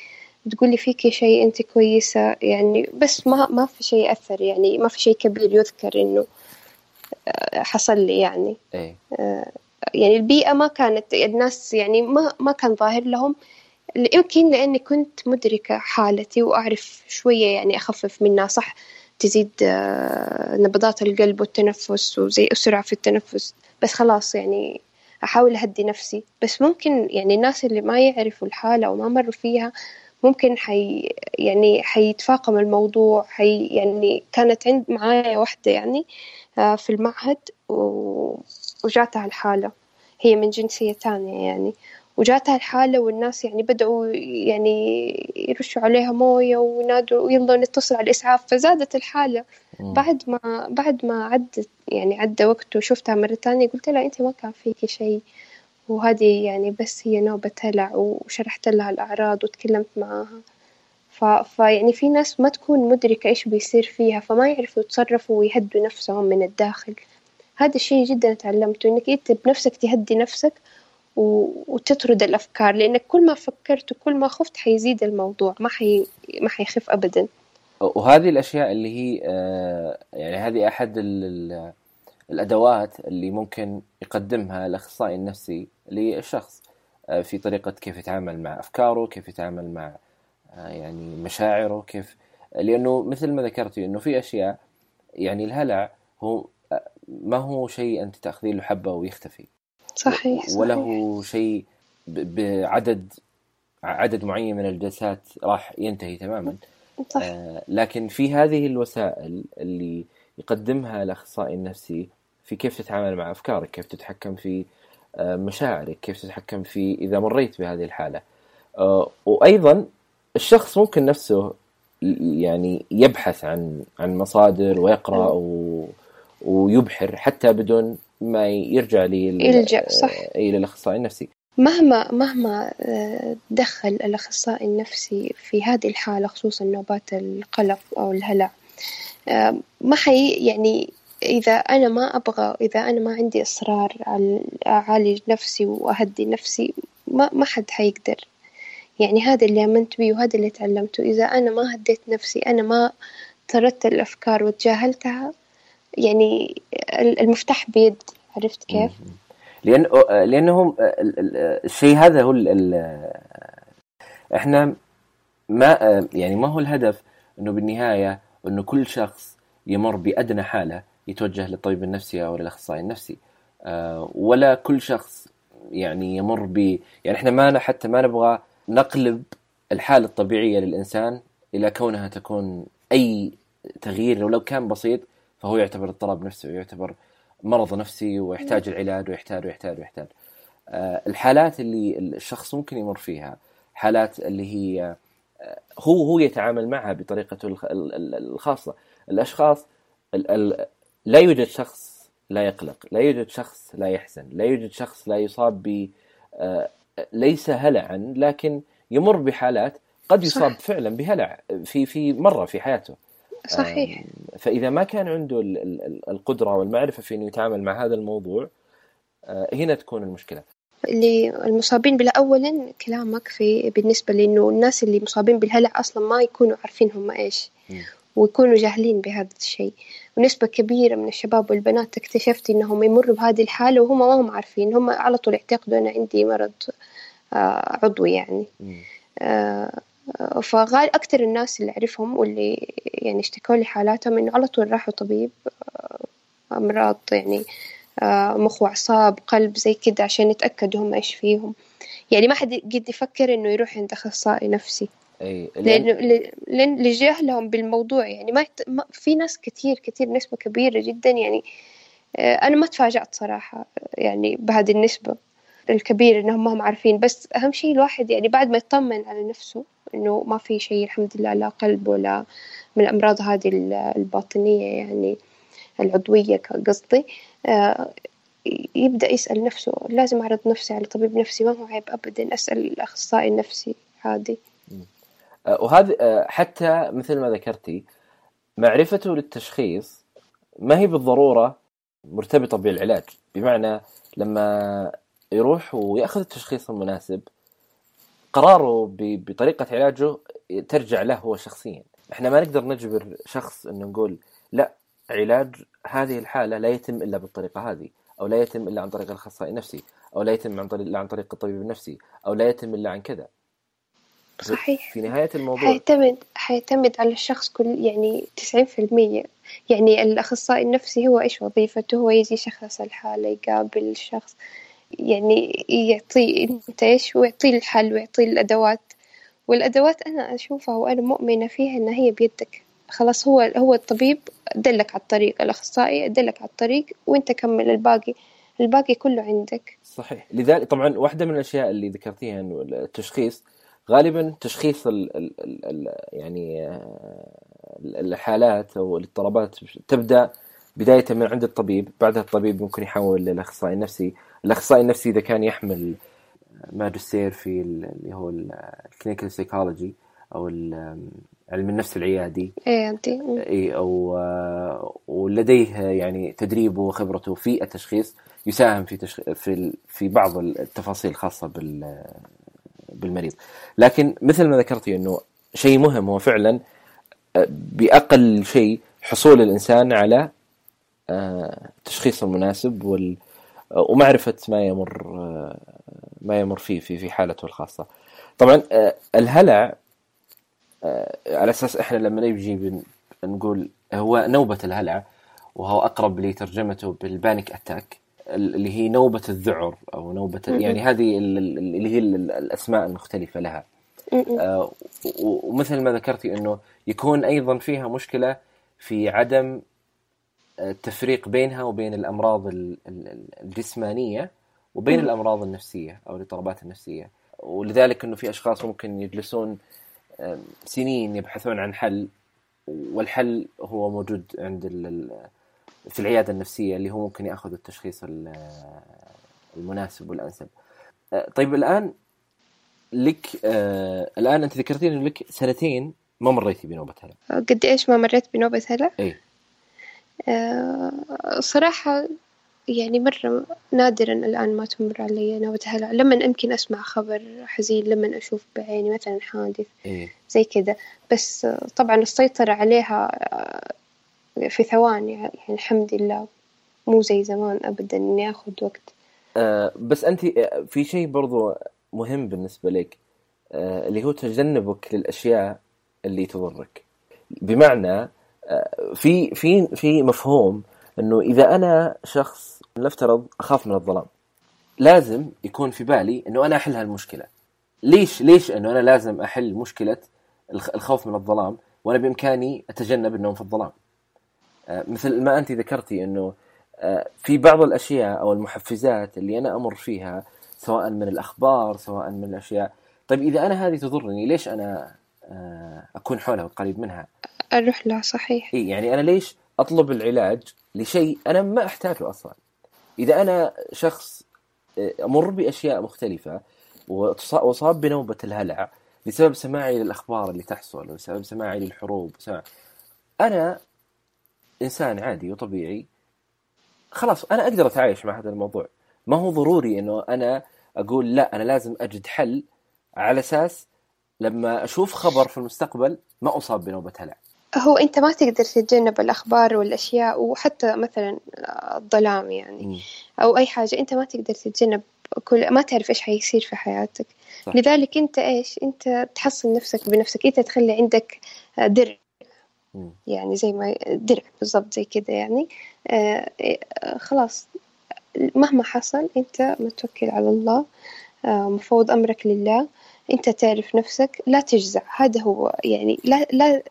تقولي فيكي شيء، أنت كويسة يعني، بس ما في شيء أثر يعني، ما في شيء كبير يذكر إنه حصل لي يعني. يعني البيئة ما كانت، الناس يعني ما كان ظاهر لهم، يمكن لأني كنت مدركة حالتي وأعرف شوية يعني أخفف منها. صح تزيد نبضات القلب والتنفس وزي السرعة في التنفس، بس خلاص يعني أحاول أهدي نفسي. بس ممكن يعني الناس اللي ما يعرفوا الحالة وما مروا فيها ممكن يعني حيتفاقم الموضوع. يعني كانت معايا واحدة يعني في المعهد وجاتها الحالة، هي من جنسية تانية يعني، وجات هالحالة والناس يعني بدأوا يعني يرشوا عليها موية وينادوا ويلا نتصل على الإسعاف، فزادت الحالة. بعد ما عدت يعني عدى وقت وشفتها مرة تانية قلت لها أنت ما كان فيك شيء، وهذه يعني بس هي نوبة هلع، وشرحت لها الأعراض وتكلمت معاها. فيعني في ناس ما تكون مدركة إيش بيصير فيها، فما يعرفوا يتصرفوا ويهدوا نفسهم من الداخل. هذا الشيء جدا تعلمته، إنك أنت بنفسك تهدي نفسك وتطرد الأفكار، لأنك كل ما فكرت وكل ما خفت حيزيد الموضوع، ما حيخف أبدا. وهذه الأشياء اللي هي يعني هذه أحد الأدوات اللي ممكن يقدمها الأخصائي النفسي للشخص في طريقة كيف يتعامل مع أفكاره، كيف يتعامل مع يعني مشاعره، كيف، لأنه مثل ما ذكرتي إنه في أشياء يعني الهلع هو ما هو شيء أنت تأخذين له حبة ويختفي. صحيح. ولا هو شيء بعدد معين من الجلسات راح ينتهي تماما. صحيح. لكن في هذه الوسائل اللي يقدمها الأخصائي النفسي في كيف تتعامل مع أفكارك، كيف تتحكم في مشاعرك، كيف تتحكم في إذا مريت بهذه الحالة. وأيضا الشخص ممكن نفسه يعني يبحث عن مصادر ويقرأ ويبحر حتى بدون ما يرجع يلجأ إلى الأخصائي النفسي. مهما دخل الأخصائي النفسي في هذه الحالة، خصوصا نوبات القلق أو الهلع، ما حي يعني إذا أنا ما عندي إصرار على أعالج نفسي وأهدي نفسي، ما حد حيقدر. يعني هذا اللي آمنت بيه وهذا اللي تعلمته. إذا أنا ما هديت نفسي، أنا ما طردت الأفكار وتجاهلتها، يعني المفتاح بيد. عرفت كيف؟ لأنهم الشيء هذا هو إحنا ما هو الهدف إنه بالنهاية إنه كل شخص يمر بأدنى حالة يتوجه للطبيب النفسي أو للأخصائي النفسي، ولا كل شخص يعني يمر يعني إحنا ما نبغى نقلب الحالة الطبيعية للإنسان إلى كونها تكون أي تغيير ولو كان بسيط فهو يعتبر اضطراب نفسي ويعتبر مرض نفسي ويحتاج العلاج ويحتاج. الحالات اللي الشخص ممكن يمر فيها، حالات اللي هي هو يتعامل معها بطريقته الخاصة. الأشخاص لا يوجد شخص لا يقلق، لا يوجد شخص لا يحزن، لا يوجد شخص لا يصاب ب ليس هلعا، لكن يمر بحالات قد يصاب فعلا بهلع في مرة في حياته. صحيح. فإذا ما كان عنده القدرة والمعرفة في أنه يتعامل مع هذا الموضوع، هنا تكون المشكلة. المصابين بالهلع، أولا كلامك بالنسبة لأنه الناس اللي مصابين بالهلع أصلا ما يكونوا عارفين هم إيش، ويكونوا جاهلين بهذا الشيء. ونسبة كبيرة من الشباب والبنات اكتشفت إنهم يمروا بهذه الحالة وهم ما هم عارفين، هم على طول يعتقدوا أنا عندي مرض عضوي يعني. فغالباً أكثر الناس اللي أعرفهم واللي يعني اشتكوا لي حالاتهم إنه على طول راحوا طبيب أمراض يعني مخ وأعصاب قلب زي كده عشان يتأكدوا هم إيش فيهم. يعني ما حد قد يفكر إنه يروح عند أخصائي نفسي. أي. لأن لجهلهم بالموضوع يعني ما في ناس كتير نسبة كبيرة جدا يعني. أنا ما تفاجأت صراحة يعني بهذه النسبة الكبيرة إنهم ما هم عارفين. بس أهم شيء الواحد يعني بعد ما يطمن على نفسه إنه ما في شيء الحمد لله، لا قلب ولا من الأمراض هذه الباطنية يعني العضوية قصدي، يبدأ يسأل نفسه لازم أعرض نفسي على طبيب نفسي؟ ما هو عيب أبدا أسأل الأخصائي النفسي عادي. وهذا حتى مثل ما ذكرتي معرفته للتشخيص ما هي بالضرورة مرتبطة بالعلاج، بمعنى لما يروح ويأخذ التشخيص المناسب قراره بطريقة علاجه ترجع له هو شخصيا. احنا ما نقدر نجبر شخص انه نقول لا علاج هذه الحالة لا يتم إلا بالطريقة هذه، أو لا يتم إلا عن طريق الأخصائي النفسي، أو لا يتم إلا عن طريق الطبيب النفسي، أو لا يتم إلا عن كذا. صحيح. في نهاية الموضوع حيعتمد على الشخص كل يعني 90%. يعني الأخصائي النفسي هو إيش وظيفته؟ هو يجي شخص الحالة، يقابل الشخص، يعني يعطي إنتاج ويعطي الحل ويعطي الأدوات. والأدوات أنا أشوفها وأنا مؤمنة فيها إن هي بيدك خلاص. هو الطبيب دلك على الطريق، الأخصائي دلك على الطريق، وإنت كمل الباقي. الباقي كله عندك. صحيح. لذلك طبعا واحدة من الأشياء اللي ذكرتيها إنه التشخيص غالبا تشخيص يعني الحالات أو الاضطرابات تبدأ بداية من عند الطبيب، بعدها الطبيب ممكن يحول للأخصائي النفسي. الأخصائي النفسي إذا كان يحمل ماجستير في اللي هو الكلينيكال سايكولوجي أو علم النفس العيادي، أي أو ولديه يعني تدريبه وخبرته في التشخيص، يساهم في بعض التفاصيل الخاصة بالمريض. لكن مثل ما ذكرتي إنه شيء مهم هو فعلا بأقل شيء حصول الإنسان على التشخيص المناسب ومعرفة ما يمر فيه في حالته الخاصة. طبعا الهلع على أساس إحنا لما نيجي نقول هو نوبة الهلع، وهو أقرب لترجمته بالبانيك أتاك اللي هي نوبة الذعر أو نوبة يعني هذه اللي هي الأسماء المختلفة لها. ومثل ما ذكرتي أنه يكون أيضا فيها مشكلة في عدم التفريق بينها وبين الأمراض الجسمانية وبين الأمراض النفسية أو الاضطرابات النفسية، ولذلك أنه في أشخاص ممكن يجلسون سنين يبحثون عن حل، والحل هو موجود عند في العيادة النفسية اللي هو ممكن يأخذ التشخيص المناسب والأنسب. طيب الآن لك، الآن أنت ذكرتين أن لك 2 ما مريتي بنوبة هلع. قد إيش ما مريت بنوبة هلع؟ أي صراحة يعني مرة نادرا الآن ما تمر علي نوبة هلع، لما يمكن أسمع خبر حزين، لما أشوف بعيني مثلا حادث زي كذا، بس طبعا السيطرة عليها في ثواني يعني الحمد لله، مو زي زمان أبدا إني أخذ وقت. بس أنت في شيء برضو مهم بالنسبة لك اللي هو تجنبك للأشياء اللي تضرك، بمعنى في مفهوم أنه إذا أنا شخص نفترض أخاف من الظلام، لازم يكون في بالي أنه أنا أحل هالمشكلة. ليش أنه أنا لازم أحل مشكلة الخوف من الظلام وأنا بإمكاني أتجنب النوم في الظلام؟ مثل ما أنت ذكرتي أنه في بعض الأشياء أو المحفزات اللي أنا أمر فيها سواء من الأخبار سواء من الأشياء. طيب إذا أنا هذه تضرني، ليش أنا أكون حولها وقريب منها؟ أروح لها. صحيح. يعني أنا ليش أطلب العلاج لشيء أنا ما أحتاجه أصلا؟ إذا أنا شخص أمر بأشياء مختلفة وأصاب بنوبة الهلع بسبب سماعي للأخبار اللي تحصل وبسبب سماعي للحروب، أنا إنسان عادي وطبيعي، خلاص أنا أقدر أتعايش مع هذا الموضوع. ما هو ضروري أنه أنا أقول لا أنا لازم أجد حل على أساس لما أشوف خبر في المستقبل ما أصاب بنوبة هلع. هو أنت ما تقدر تتجنب الأخبار والأشياء، وحتى مثلا الظلام يعني أو أي حاجة أنت ما تقدر تتجنب، ما تعرف إيش حيصير في حياتك. صح. لذلك أنت تحصن نفسك بنفسك، أنت تخلي عندك درع، يعني زي ما درع بالضبط زي كده يعني. خلاص مهما حصل أنت متوكل على الله، مفوض أمرك لله، أنت تعرف نفسك، لا تجزع. هذا هو يعني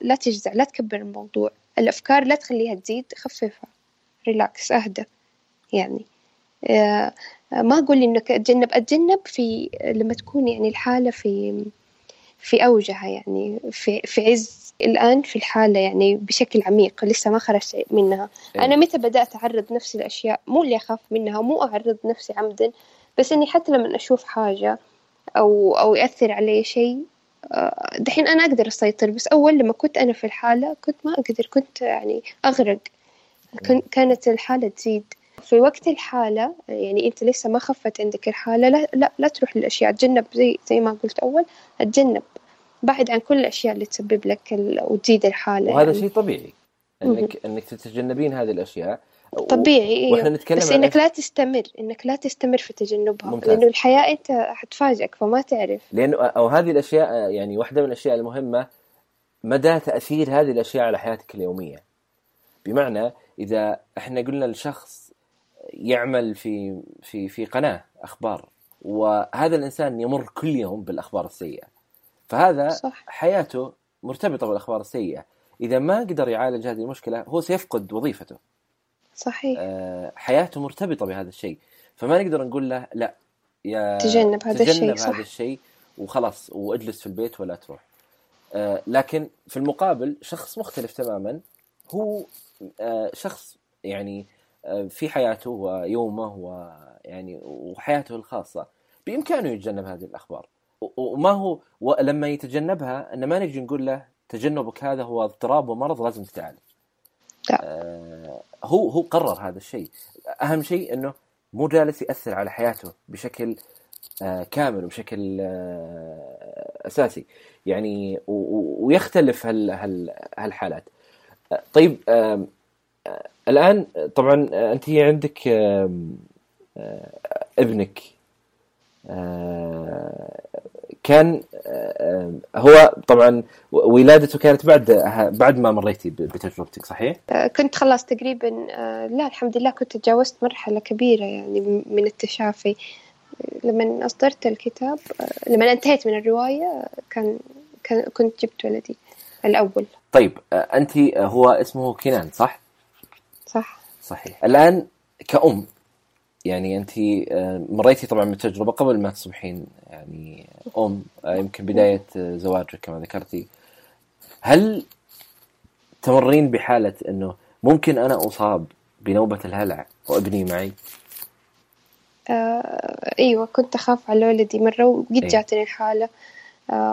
لا تجزع، لا تكبر الموضوع، الأفكار لا تخليها تزيد، خففها، ريلاكس، أهدى يعني. ما أقول إنك أتجنب في لما تكون يعني الحالة في أوجها، يعني في عز الآن في الحالة يعني بشكل عميق لسه ما خرجت منها. أنا متى بدأت أعرض نفسي لأشياء مو اللي أخاف منها، مو أعرض نفسي عمدا، بس إني حتى لما أشوف حاجة أو يأثر علي شيء دحين أنا أقدر أسيطر. بس أول لما كنت أنا في الحالة كنت ما أقدر، كنت يعني أغرق، كانت الحالة تزيد. في وقت الحالة يعني أنت لسه ما خفت عندك الحالة، لا لا لا تروح للأشياء، تجنب زي ما قلت أول، أتجنب، بعد عن كل الأشياء اللي تسبب لك وتزيد الحالة. وهذا يعني شيء طبيعي أنك تتجنبين هذه الأشياء طبيعي. وإحنا نتكلم بس إنك لا تستمر في تجنبها. ممتاز. لأنه الحياة أنت هتفاجئك فما تعرف، لأنه أو هذه الأشياء يعني واحدة من الأشياء المهمة مدى تأثير هذه الأشياء على حياتك اليومية. بمعنى إذا إحنا قلنا لشخص يعمل في قناة أخبار، وهذا الإنسان يمر كل يوم بالأخبار السيئة، فهذا صح. حياته مرتبطة بالأخبار السيئة، إذا ما قدر يعالج هذه المشكلة هو سيفقد وظيفته. صحيح. حياته مرتبطة بهذا الشيء، فما نقدر نقول له لا يا تجنب هذا الشيء، صح، هذا الشيء وخلاص واجلس في البيت ولا تروح. لكن في المقابل شخص مختلف تماما، هو شخص يعني في حياته ويومه ويعني وحياته الخاصة بإمكانه يتجنب هذه الأخبار، وما هو ولما يتجنبها أن ما نجي نقول له تجنبك هذا هو اضطراب ومرض لازم تتعالج. هو قرر هذا الشيء. أهم شيء أنه مو جالس يأثر على حياته بشكل كامل وبشكل أساسي يعني، ويختلف هالحالات. طيب الآن طبعا أنت عندك ابنك، كان هو طبعا ولادته كانت بعد ما مريتي بتجربتك، صحيح؟ كنت خلاص تقريبا، لا الحمد لله كنت تجاوزت مرحلة كبيرة يعني من التشافي. لما أصدرت الكتاب، لما انتهيت من الرواية، كنت جبت ولدي الأول. طيب أنت هو اسمه كينان، صح؟ صح، صحيح. الآن كأم يعني أنت مريتي طبعا بالتجربة قبل ما تصبحين يعني أم، يمكن بداية زواجك كما ذكرتي. هل تمرين بحالة أنه ممكن أنا أصاب بنوبة الهلع وابني معي؟ أيوة، كنت أخاف على ولدي مرة، وقد جاتني الحالة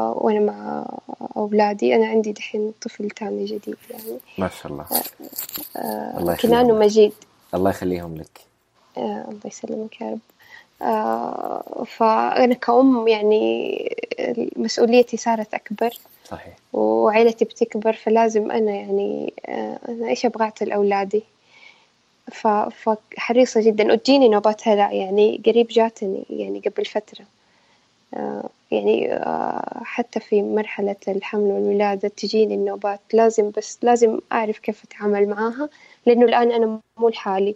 وأنا مع أولادي. أنا عندي دحين طفل تاني جديد يعني، ما شاء الله، كنان ومجيد، الله يخليهم لك. الله يسلمك يا رب. فأنا كأم يعني مسؤوليتي صارت أكبر، صحيح، وعائلتي بتكبر، فلازم أنا يعني أنا إيش أبغى أعطي لأولادي، فحريصة جدا. وتجيني نوبات هلع يعني، قريب جاتني يعني قبل فترة يعني، حتى في مرحلة الحمل والولادة تجيني النوبات، لازم بس لازم أعرف كيف أتعامل معاها، لأنه الآن أنا مو لحالي.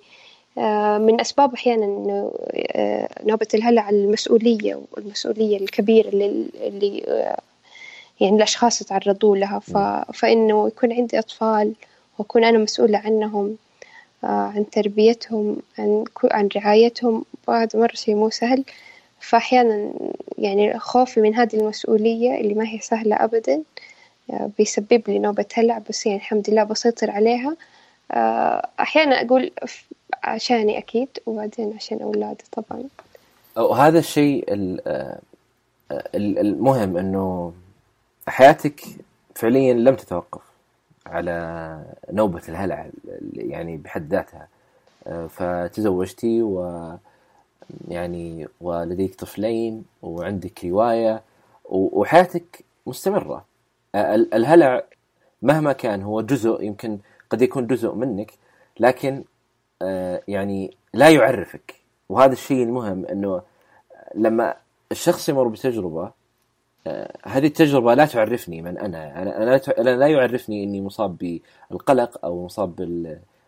من أسباب أحيانا نوبة الهلع المسؤولية، والمسؤولية الكبيرة اللي يعني الأشخاص يتعرضوا لها، فإنه يكون عندي أطفال وأكون أنا مسؤولة عنهم، عن تربيتهم، عن رعايتهم، وهذا مرة شيء مو سهل. فأحيانا يعني خوفي من هذه المسؤولية اللي ما هي سهلة أبدا بيسبب لي نوبة هلع، بس يعني الحمد لله بسيطر عليها. أحيانا أقول عشاني أكيد، وبعدين عشان أولادي طبعا. وهذا الشيء المهم، أنه حياتك فعليا لم تتوقف على نوبة الهلع يعني بحد ذاتها، فتزوجتي ويعني ولديك طفلين وعندك رواية وحياتك مستمرة. الهلع مهما كان هو جزء، يمكن قد يكون جزء منك، لكن يعني لا يعرفك. وهذا الشيء المهم، أنه لما الشخص يمر بتجربة، هذه التجربة لا تعرفني من أنا لا يعرفني أني مصاب بالقلق أو مصاب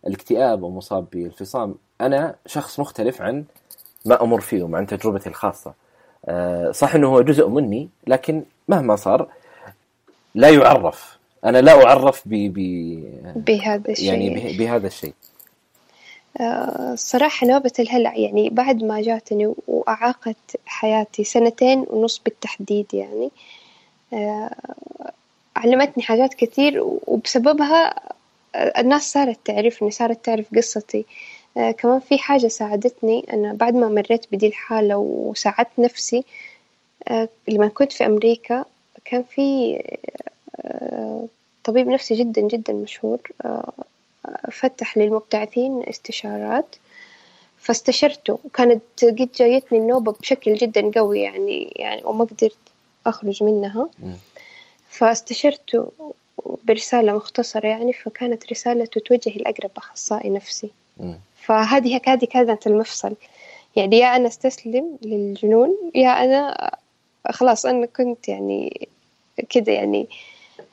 بالاكتئاب أو مصاب بالفصام. أنا شخص مختلف عن ما أمر فيه، عن تجربتي الخاصة. صح أنه هو جزء مني، لكن مهما صار لا يعرف، أنا لا أعرف بهذا الشيء يعني بهذا الشيء. صراحة نوبة الهلع يعني بعد ما جاتني وأعاقت حياتي 2.5 سنة بالتحديد يعني، علمتني حاجات كثير، وبسببها الناس صارت تعرفني، صارت تعرف قصتي. كمان في حاجة ساعدتني أنا بعد ما مريت بدي الحالة وساعدت نفسي. لما كنت في أمريكا كان في طبيب نفسي جدا جدا مشهور، فتح للمبتعثين استشارات، فاستشرته، وكانت قد جايتني النوبة بشكل جدا قوي يعني وما قدرت أخرج منها. فاستشرته برسالة مختصرة يعني، فكانت رسالة تتوجه لأقرب أخصائي نفسي. فهذه كانت المفصل يعني، يا أنا استسلم للجنون، يا أنا خلاص أنا كنت يعني كده يعني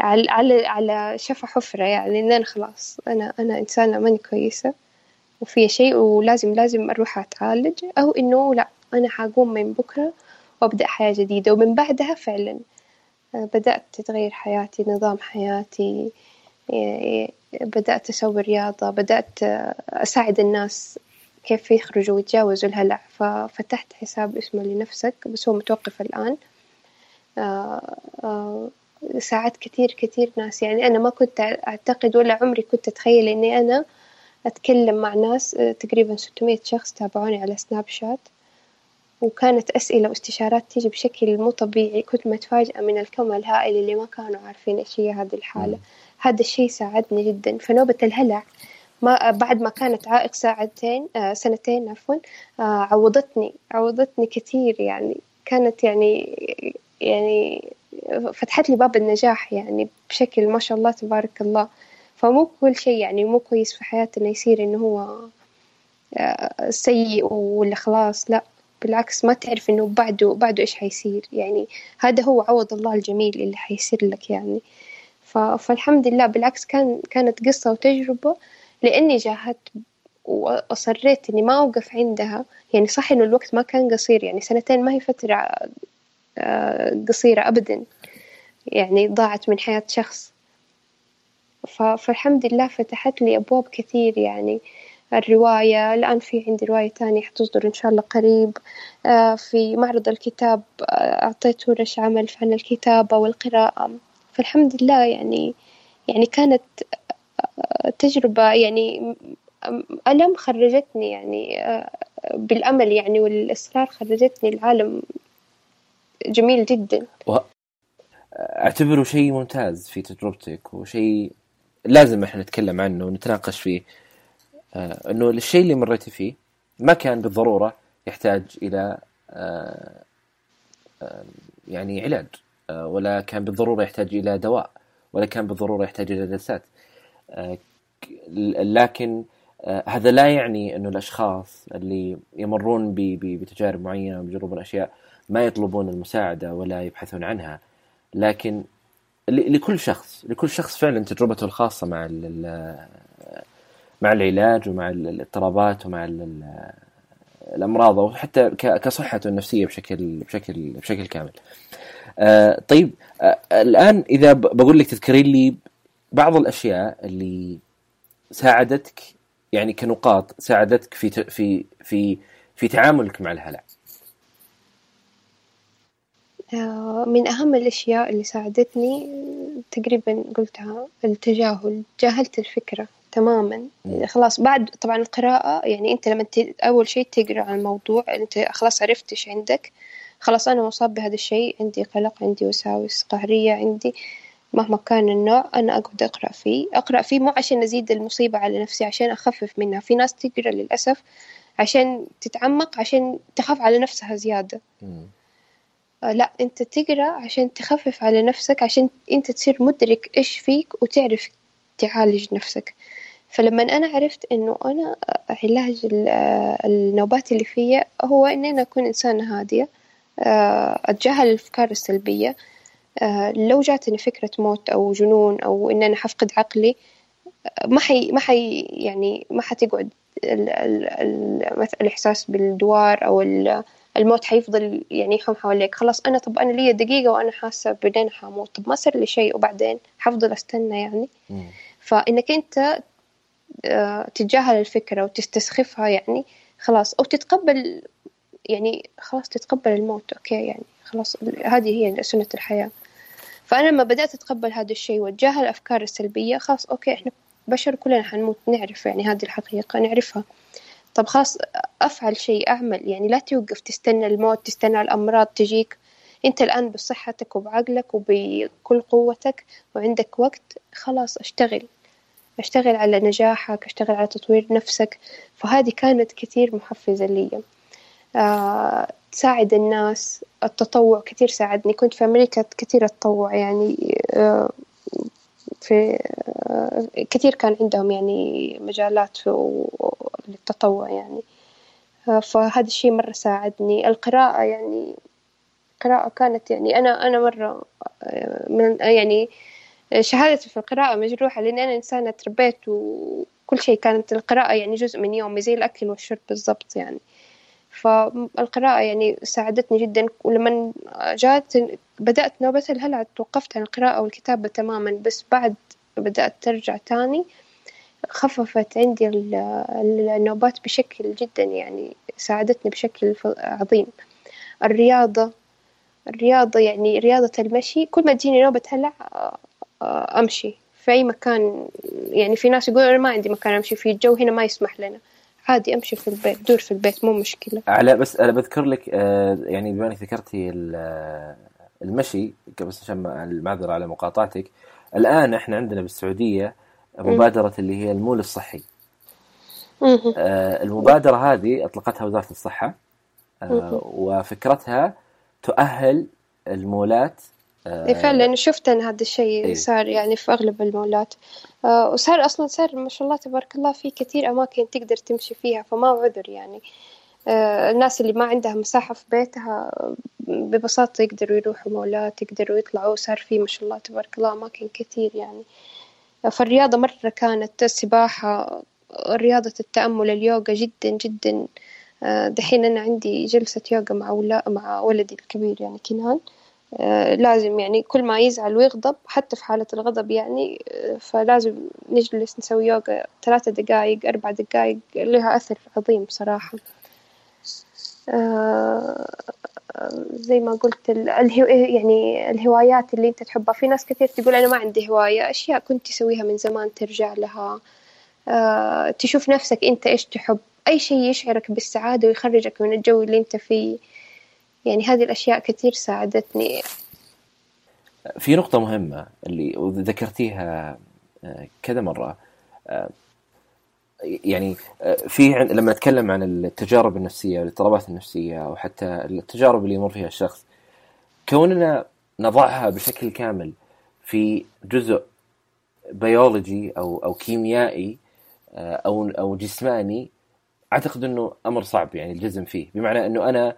على شفا حفرة يعني، إن أنا خلاص أنا إنسانة ماني كويسة وفي شيء، ولازم أروح أتعالج، أو إنه لا أنا حقوم من بكرة وأبدأ حياة جديدة. ومن بعدها فعلا بدأت تتغير حياتي، نظام حياتي، بدأت أسوي رياضة، بدأت أساعد الناس كيف يخرجوا ويتجاوزوا الهلع. ففتحت حساب اسمه لنفسك بس هو متوقف الآن. ساعات كثير ناس، يعني أنا ما كنت أعتقد ولا عمري كنت أتخيل أني أنا أتكلم مع ناس. تقريبا 600 شخص تابعوني على سناب شات، وكانت أسئلة واستشارات تيجي بشكل مو طبيعي. كنت متفاجئة من الكم الهائل اللي ما كانوا عارفين إيش هي هذه الحالة. هذا الشيء ساعدني جدا. فنوبة الهلع ما بعد ما كانت عائق سنتين عوضتني كثير. يعني كانت يعني فتحت لي باب النجاح يعني بشكل ما شاء الله تبارك الله. فمو كل شيء يعني مو كويس في حياتنا يصير إنه هو سيء ولا خلاص، لا بالعكس، ما تعرف إنه بعده إيش حيصير. يعني هذا هو عوض الله الجميل اللي حيصير لك يعني. فالحمد لله بالعكس كانت قصة وتجربة، لأني جاهدت وأصريت إني ما أوقف عندها. يعني صح إنه الوقت ما كان قصير، يعني سنتين ما هي فترة قصيرة أبدا، يعني ضاعت من حياة شخص. فالحمد لله فتحت لي أبواب كثير. يعني الرواية، الآن في عندي رواية تانية حتصدر إن شاء الله قريب. في معرض الكتاب أعطيت ورش عمل عن الكتابة والقراءة. فالحمد لله يعني كانت تجربة، يعني ألم خرجتني يعني بالأمل يعني والإصرار، خرجتني العالم جميل جدا. أعتبره شيء ممتاز في تجربتك، وشيء لازم إحنا نتكلم عنه ونتناقش فيه، أنه الشيء اللي مريتي فيه ما كان بالضرورة يحتاج إلى يعني علاج، ولا كان بالضرورة يحتاج إلى دواء، ولا كان بالضرورة يحتاج إلى جلسات. لكن هذا لا يعني أنه الأشخاص اللي يمرون بتجارب معينة ويجربون أشياء ما يطلبون المساعدة ولا يبحثون عنها. لكن لكل شخص فعلا تجربته الخاصة مع العلاج ومع الاضطرابات ومع الأمراض، وحتى كصحته النفسية بشكل كامل. طيب، الآن إذا بقول لك تذكرين لي بعض الأشياء اللي ساعدتك، يعني كنقاط ساعدتك في في في في تعاملك مع الهلع. من أهم الأشياء اللي ساعدتني تقريبا قلتها التجاهل. جاهلت الفكرة تماما خلاص. بعد طبعا القراءة، يعني أنت لما أول شيء تقرأ عن الموضوع أنت خلاص عرفت إيش عندك. خلاص أنا مصاب بهذا الشيء، عندي قلق، عندي وساوس قهرية، عندي مهما كان النوع. أنا أقعد أقرأ فيه مو عشان أزيد المصيبة على نفسي، عشان أخفف منها. في ناس تقرأ للأسف عشان تتعمق، عشان تخاف على نفسها زيادة. لا، أنت تقرأ عشان تخفف على نفسك، عشان أنت تصير مدرك إيش فيك وتعرف تعالج نفسك. فلما أنا عرفت إنه أنا علاج النوبات اللي فيها هو إن أنا أكون إنسانة هادية، أتجاهل الأفكار السلبية. لو جاتني فكرة موت أو جنون أو إن أنا حفقد عقلي، ما حتقعد مثل الإحساس بالدوار أو الموت حيفضل يعني يحوم حواليك. خلاص أنا، طب أنا لي دقيقة وأنا حاسة بدين حموت، طب ما صار لي شيء وبعدين حفضل أستنى يعني. فإنك أنت تتجاهل الفكرة وتستسخفها يعني خلاص، أو تتقبل يعني خلاص، تتقبل الموت. أوكي يعني خلاص، هذه هي سنة الحياة. فأنا لما بدأت أتقبل هذا الشيء وأتجاهل الأفكار السلبية، خلاص أوكي إحنا بشر كلنا حنموت، نعرف يعني هذه الحقيقة، نعرفها. طب خلاص أفعل شيء، أعمل يعني، لا توقف تستنى الموت، تستنى الأمراض تجيك. أنت الآن بصحتك وبعقلك وبكل قوتك وعندك وقت، خلاص أشتغل على نجاحك، أشتغل على تطوير نفسك. فهذه كانت كثير محفزة لي. تساعد الناس، التطوع كثير ساعدني. كنت في أمريكا كثير أتطوع يعني، في كثير كان عندهم يعني مجالات للتطوع يعني، فهذا الشيء مرة ساعدني. القراءة يعني، القراءة كانت يعني أنا مرة من يعني شهادتي في القراءة مجروحة، لأن أنا إنسانة تربيت وكل شيء كانت القراءة يعني جزء من يومي زي الأكل والشرب بالضبط يعني. فالقراءة يعني ساعدتني جدا. ولما بدأت نوبة الهلع توقفت عن القراءة والكتابة تماما، بس بعد بدأت ترجع تاني. خففت عندي النوبات بشكل جدا، يعني ساعدتني بشكل عظيم. الرياضة يعني رياضة المشي، كل ما تجيني نوبة هلع أمشي في أي مكان. يعني في ناس يقولوا أنا ما عندي مكان أمشي فيه، الجو هنا ما يسمح لنا، عادي أمشي في البيت، دور في البيت مو مشكلة. بس أنا بذكر لك يعني بما أنك ذكرتي المشي، بس عشان المعذرة على مقاطعتك، الآن إحنا عندنا بالسعودية مبادرة اللي هي المول الصحي. المبادرة هذه أطلقتها وزارة الصحة، وفكرتها تؤهل المولات. فعلا شفت أن هذا الشيء صار يعني في أغلب المولات، وصار أصلا صار ما شاء الله تبارك الله في كثير أماكن تقدر تمشي فيها، فما عذر يعني. الناس اللي ما عندها مساحة في بيتها ببساطة يقدروا يروحوا مولات، يقدروا يطلعوا. صار في ما شاء الله تبارك الله أماكن كثير يعني. فالرياضة مرة كانت، السباحة، رياضة التأمل، اليوغا جدا جدا. دحين أنا عندي جلسة يوغا مع ولدي الكبير يعني كينان، لازم يعني كل ما يزعل ويغضب حتى في حالة الغضب يعني، فلازم نجلس نسوي يوغا 3 دقائق 4 دقائق، لها أثر عظيم بصراحة. زي ما قلت يعني الهوايات اللي أنت تحبها، في ناس كثير تقول أنا ما عندي هواية، أشياء كنت تسويها من زمان ترجع لها. تشوف نفسك أنت إيش تحب، أي شيء يشعرك بالسعادة ويخرجك من الجو اللي أنت فيه. يعني هذه الأشياء كثير ساعدتني. في نقطة مهمة اللي ذكرتيها كذا مرة، يعني في لما نتكلم عن التجارب النفسية والاضطرابات النفسية وحتى التجارب اللي يمر فيها الشخص، كوننا نضعها بشكل كامل في جزء بيولوجي أو كيميائي أو جسماني، أعتقد أنه أمر صعب يعني الجزم فيه. بمعنى أنه أنا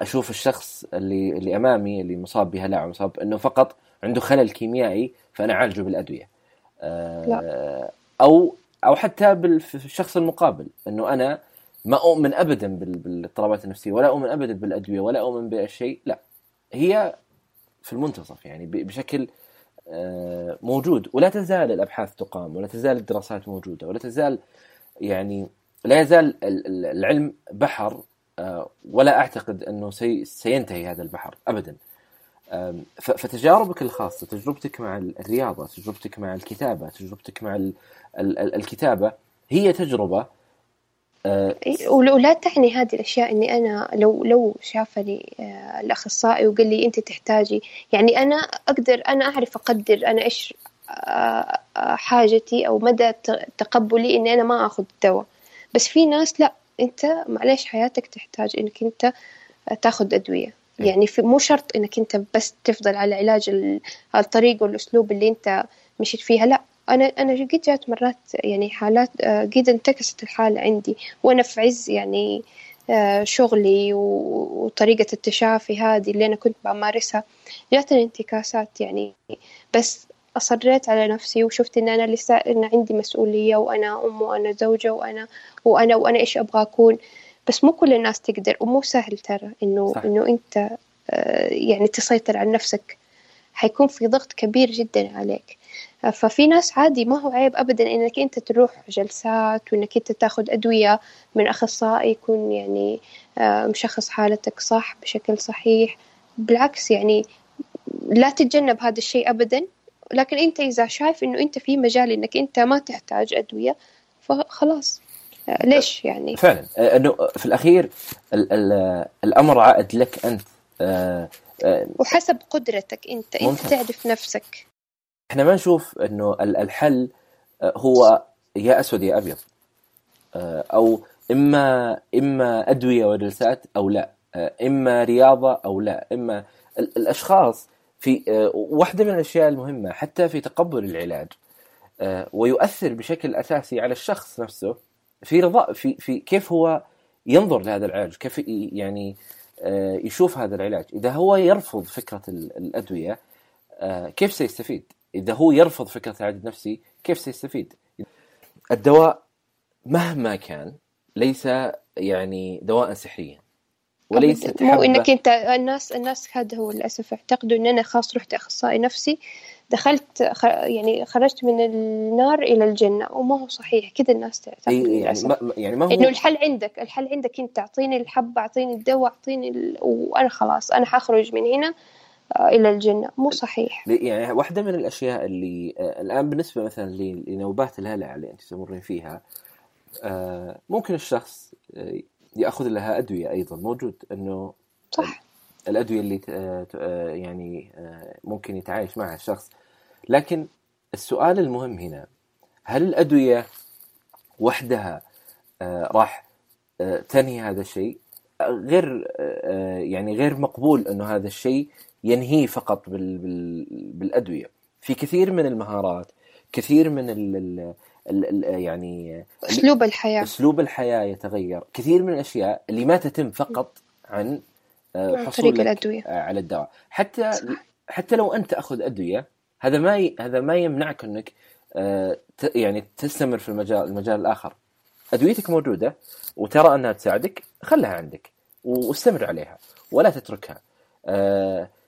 أشوف الشخص اللي أمامي اللي مصاب بهلع ومصاب أنه فقط عنده خلل كيميائي فأنا أعالجه بالأدوية، أو حتى بالشخص المقابل أنه أنا ما أؤمن أبدا بالاضطرابات النفسية ولا أؤمن أبدا بالأدوية ولا أؤمن بشيء. لا، هي في المنتصف يعني بشكل موجود، ولا تزال الأبحاث تقام، ولا تزال الدراسات موجودة، ولا تزال يعني لا يزال العلم بحر، ولا أعتقد أنه سينتهي هذا البحر أبدا. فتجاربك الخاصة، تجربتك مع الرياضة، تجربتك مع الكتابة، تجربتك مع الكتابة، هي تجربة ولا تعني هذه الأشياء أني أنا لو شافني الأخصائي وقال لي أنت تحتاجي، يعني أنا أقدر، أنا أعرف أقدر أنا إيش حاجتي أو مدى تقبلي أني أنا ما أخذ الدواء. بس في ناس لا، أنت معليش حياتك تحتاج أنك أنت تأخذ أدوية، يعني مو شرط أنك أنت بس تفضل على علاج الطريق والأسلوب اللي أنت مشيت فيها. لا، أنا جات مرات يعني حالات جدا انتكست الحالة عندي وأنا في عز يعني شغلي وطريقة التشافي هذه اللي أنا كنت بمارسها، جاتني انتكاسات يعني. بس أصريت على نفسي وشفت إن أنا لسه إن عندي مسؤولية، وأنا أم، وأنا زوجة، وأنا إيش أبغى أكون. بس مو كل الناس تقدر، ومو سهل ترى إنه أنت يعني تسيطر على نفسك، حيكون في ضغط كبير جدا عليك. ففي ناس عادي ما هو عيب أبدا إنك أنت تروح جلسات وإنك أنت تأخذ أدوية من أخصائي يكون يعني مشخص حالتك صح بشكل صحيح. بالعكس يعني لا تتجنب هذا الشيء أبدا، لكن أنت إذا شايف إنه أنت في مجال إنك أنت ما تحتاج أدوية فخلاص، ليش يعني؟ فعلا إنه في الأخير الأمر عائد لك أنت، وحسب قدرتك أنت تعرف نفسك. إحنا ما نشوف إنه الحل هو يا أسود يا أبيض، أو إما أدوية وجلسات أو لا، إما رياضة أو لا، إما الأشخاص. في واحدة من الأشياء المهمة حتى في تقبل العلاج، ويؤثر بشكل أساسي على الشخص نفسه في رضا، في كيف هو ينظر لهذا العلاج، كيف يعني يشوف هذا العلاج. إذا هو يرفض فكرة الأدوية كيف سيستفيد؟ إذا هو يرفض فكرة العلاج النفسي كيف سيستفيد؟ الدواء مهما كان ليس يعني دواء سحريا، وليس مو انك انت. الناس هذا هو للاسف اعتقدوا ان انا خاص رحت اخصائي نفسي دخلت يعني خرجت من النار إلى الجنة، وما هو صحيح كذا الناس تعتقد. يعني ما هو إنه الحل عندك، الحل عندك أنت، أعطيني الحب، أعطيني الدواء، أعطيني وأنا خلاص أنا حخرج من هنا إلى الجنة. مو صحيح. يعني واحدة من الأشياء اللي الآن بالنسبة مثلا لنوبات الهلع اللي أنت تمرين فيها، ممكن الشخص يأخذ لها أدوية أيضا، موجود أنه صح الأدوية اللي يعني ممكن يتعايش معها الشخص. لكن السؤال المهم هنا، هل الأدوية وحدها راح تنهي هذا الشيء؟ غير يعني غير مقبول أنه هذا الشيء ينهي فقط بالأدوية. في كثير من المهارات، كثير من يعني أسلوب الحياة، أسلوب الحياة يتغير، كثير من الأشياء اللي ما تتم فقط عن حصول الأدوية على الدواء. حتى لو أنت تأخذ أدوية، هذا ما يمنعك أنك يعني تستمر في المجال الآخر. أدويتك موجودة وترى أنها تساعدك، خلها عندك واستمر عليها ولا تتركها.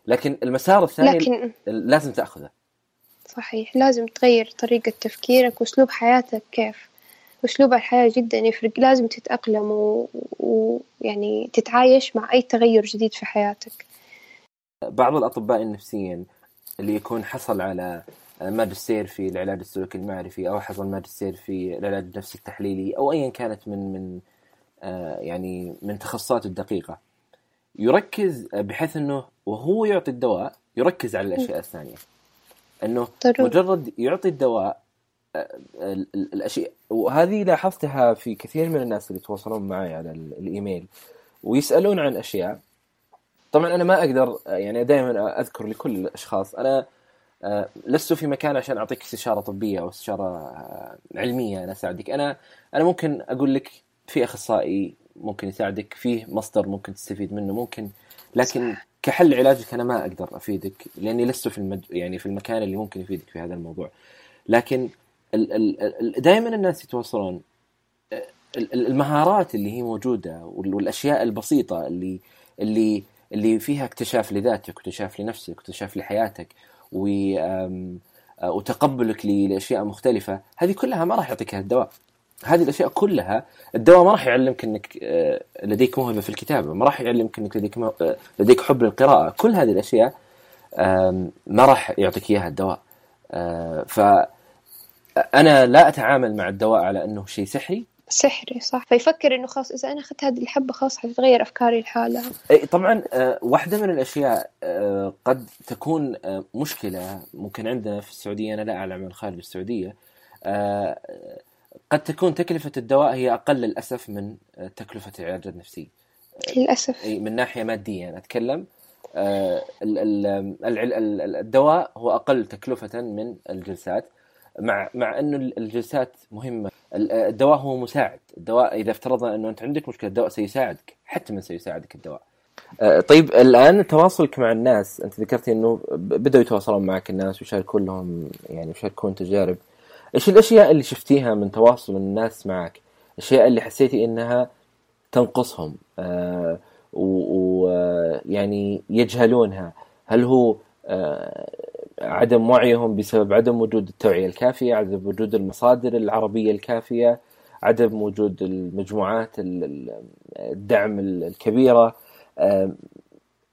لكن المسار الثاني لازم تأخذه. صحيح، لازم تغير طريقة تفكيرك وأسلوب حياتك. كيف أسلوب الحياة جدا يفرق، لازم تتأقلم ويعني تتعايش مع أي تغير جديد في حياتك. بعض الأطباء النفسيين اللي يكون حصل على ماجستير في العلاج السلوكي المعرفي، أو حصل ماجستير في العلاج النفسي التحليلي، أو أيا كانت من يعني من تخصصات الدقيقة، يركز بحيث أنه وهو يعطي الدواء يركز على الأشياء الثانية، أنه مجرد يعطي الدواء الأشياء. وهذه لاحظتها في كثير من الناس اللي يتواصلون معي على الإيميل ويسألون عن أشياء. طبعا أنا ما أقدر، يعني دائما أذكر لكل الأشخاص أنا لست في مكان عشان أعطيك استشارة طبية أو استشارة علمية أنا أساعدك. أنا ممكن أقول لك في أخصائي ممكن يساعدك، فيه مصدر ممكن تستفيد منه ممكن، لكن كحل علاجك أنا ما أقدر أفيدك، لأني لست في يعني في المكان اللي ممكن يفيدك في هذا الموضوع. لكن دائما الناس يتواصلون، المهارات اللي هي موجودة والأشياء البسيطة اللي فيها اكتشاف لذاتك، اكتشاف لنفسك، اكتشاف لحياتك، وتقبلك لأشياء مختلفة، هذه كلها ما راح يعطيك الدواء. هذه الأشياء كلها الدواء ما راح يعلمك أنك لديك موهبة في الكتابة، ما راح يعلمك أنك لديك حب للقراءة. كل هذه الأشياء ما راح يعطيك إياها الدواء. فأنا لا أتعامل مع الدواء على أنه شيء سحري. صح، فيفكر أنه خلاص إذا أنا أخذت هذه الحبة خلاص حتتغير أفكاري لحالها. طبعا واحدة من الأشياء قد تكون مشكلة ممكن عندنا في السعودية، أنا لا أعلم عن خارج السعودية، قد تكون تكلفة الدواء هي أقل للأسف من تكلفة العلاج النفسي. للأسف من ناحية مادية أنا أتكلم، الدواء هو أقل تكلفة من الجلسات، مع أنه الجلسات مهمة. الدواء هو مساعد، الدواء إذا افترضنا أنه أنت عندك مشكلة الدواء سيساعدك، حتما سيساعدك الدواء. طيب الآن تواصلك مع الناس، أنت ذكرتي أنه بدأوا يتواصلون معك الناس ويشاركون لهم، يعني يشاركون تجارب. إيش الأشياء اللي شفتيها من تواصل الناس معك؟ الأشياء اللي حسيتي إنها تنقصهم ويعني يجهلونها؟ هل هو عدم وعيهم بسبب عدم وجود التوعية الكافية، عدم وجود المصادر العربية الكافية، عدم وجود المجموعات الدعم الكبيرة؟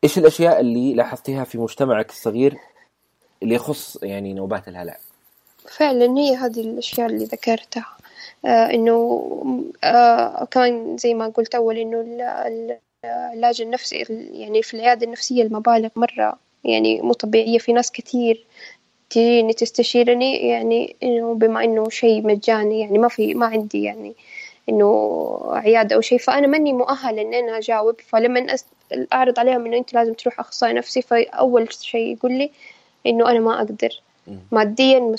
إيش الأشياء اللي لاحظتيها في مجتمعك الصغير اللي يخص يعني نوبات الهلع؟ فعلا هي هذه الأشياء اللي ذكرتها، إنه كمان زي ما قلت أول، إنه العلاج النفسي يعني في العيادة النفسية المبالغ مرة يعني مو طبيعية. في ناس كتير تجيني تستشيرني، يعني إنه بما إنه شيء مجاني، يعني ما عندي يعني إنه عيادة أو شيء، فأنا ماني مؤهل إن أنا أجاوب. فلما أعرض عليهم إنه أنت لازم تروح أخصائي نفسي، فأول شيء يقول لي إنه أنا ما أقدر ماديا،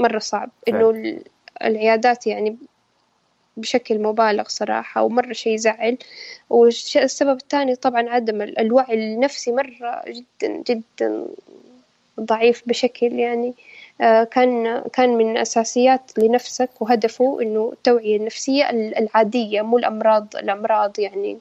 مرة صعب إنه العيادات يعني بشكل مبالغ صراحة، ومرة شيء يزعل. والسبب الثاني طبعا عدم الوعي النفسي، مرة جدا جدا ضعيف بشكل يعني كان من أساسيات لنفسك وهدفه إنه التوعية النفسية العادية، مو الأمراض يعني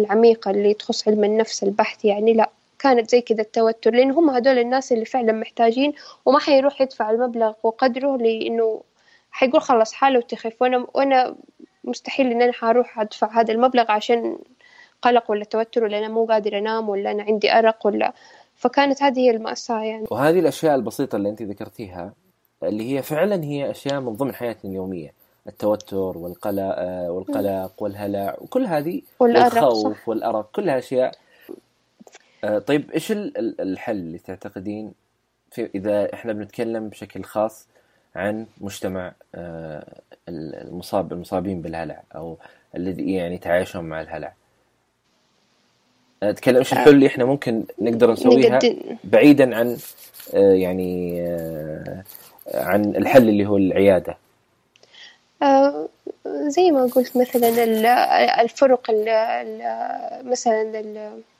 العميقة اللي تخص علم النفس البحث، يعني لا كانت زي كذا التوتر، لأن هم هدول الناس اللي فعلا محتاجين وما حيروح يدفع المبلغ وقدره، لأنه حيقول خلص حاله وتخف، وأنا مستحيل إن أنا حروح أدفع هذا المبلغ عشان قلق ولا توتر ولا أنا مو قادر أنام ولا أنا عندي أرق ولا. فكانت هذه هي المأساة يعني. وهذه الأشياء البسيطة اللي أنت ذكرتيها اللي هي فعلا هي أشياء من ضمن حياتنا اليومية، التوتر والقلق والهلع وكل هذه والخوف والأرق، كلها أشياء. طيب إيش الحل اللي تعتقدين في إذا إحنا بنتكلم بشكل خاص عن مجتمع المصابين بالهلع أو الذي يعني تعايشهم مع الهلع؟ أتكلم إيش الحل اللي إحنا ممكن نقدر نسويها بعيدا عن يعني عن الحل اللي هو العيادة؟ زي ما قلت مثلا الفرق مثلا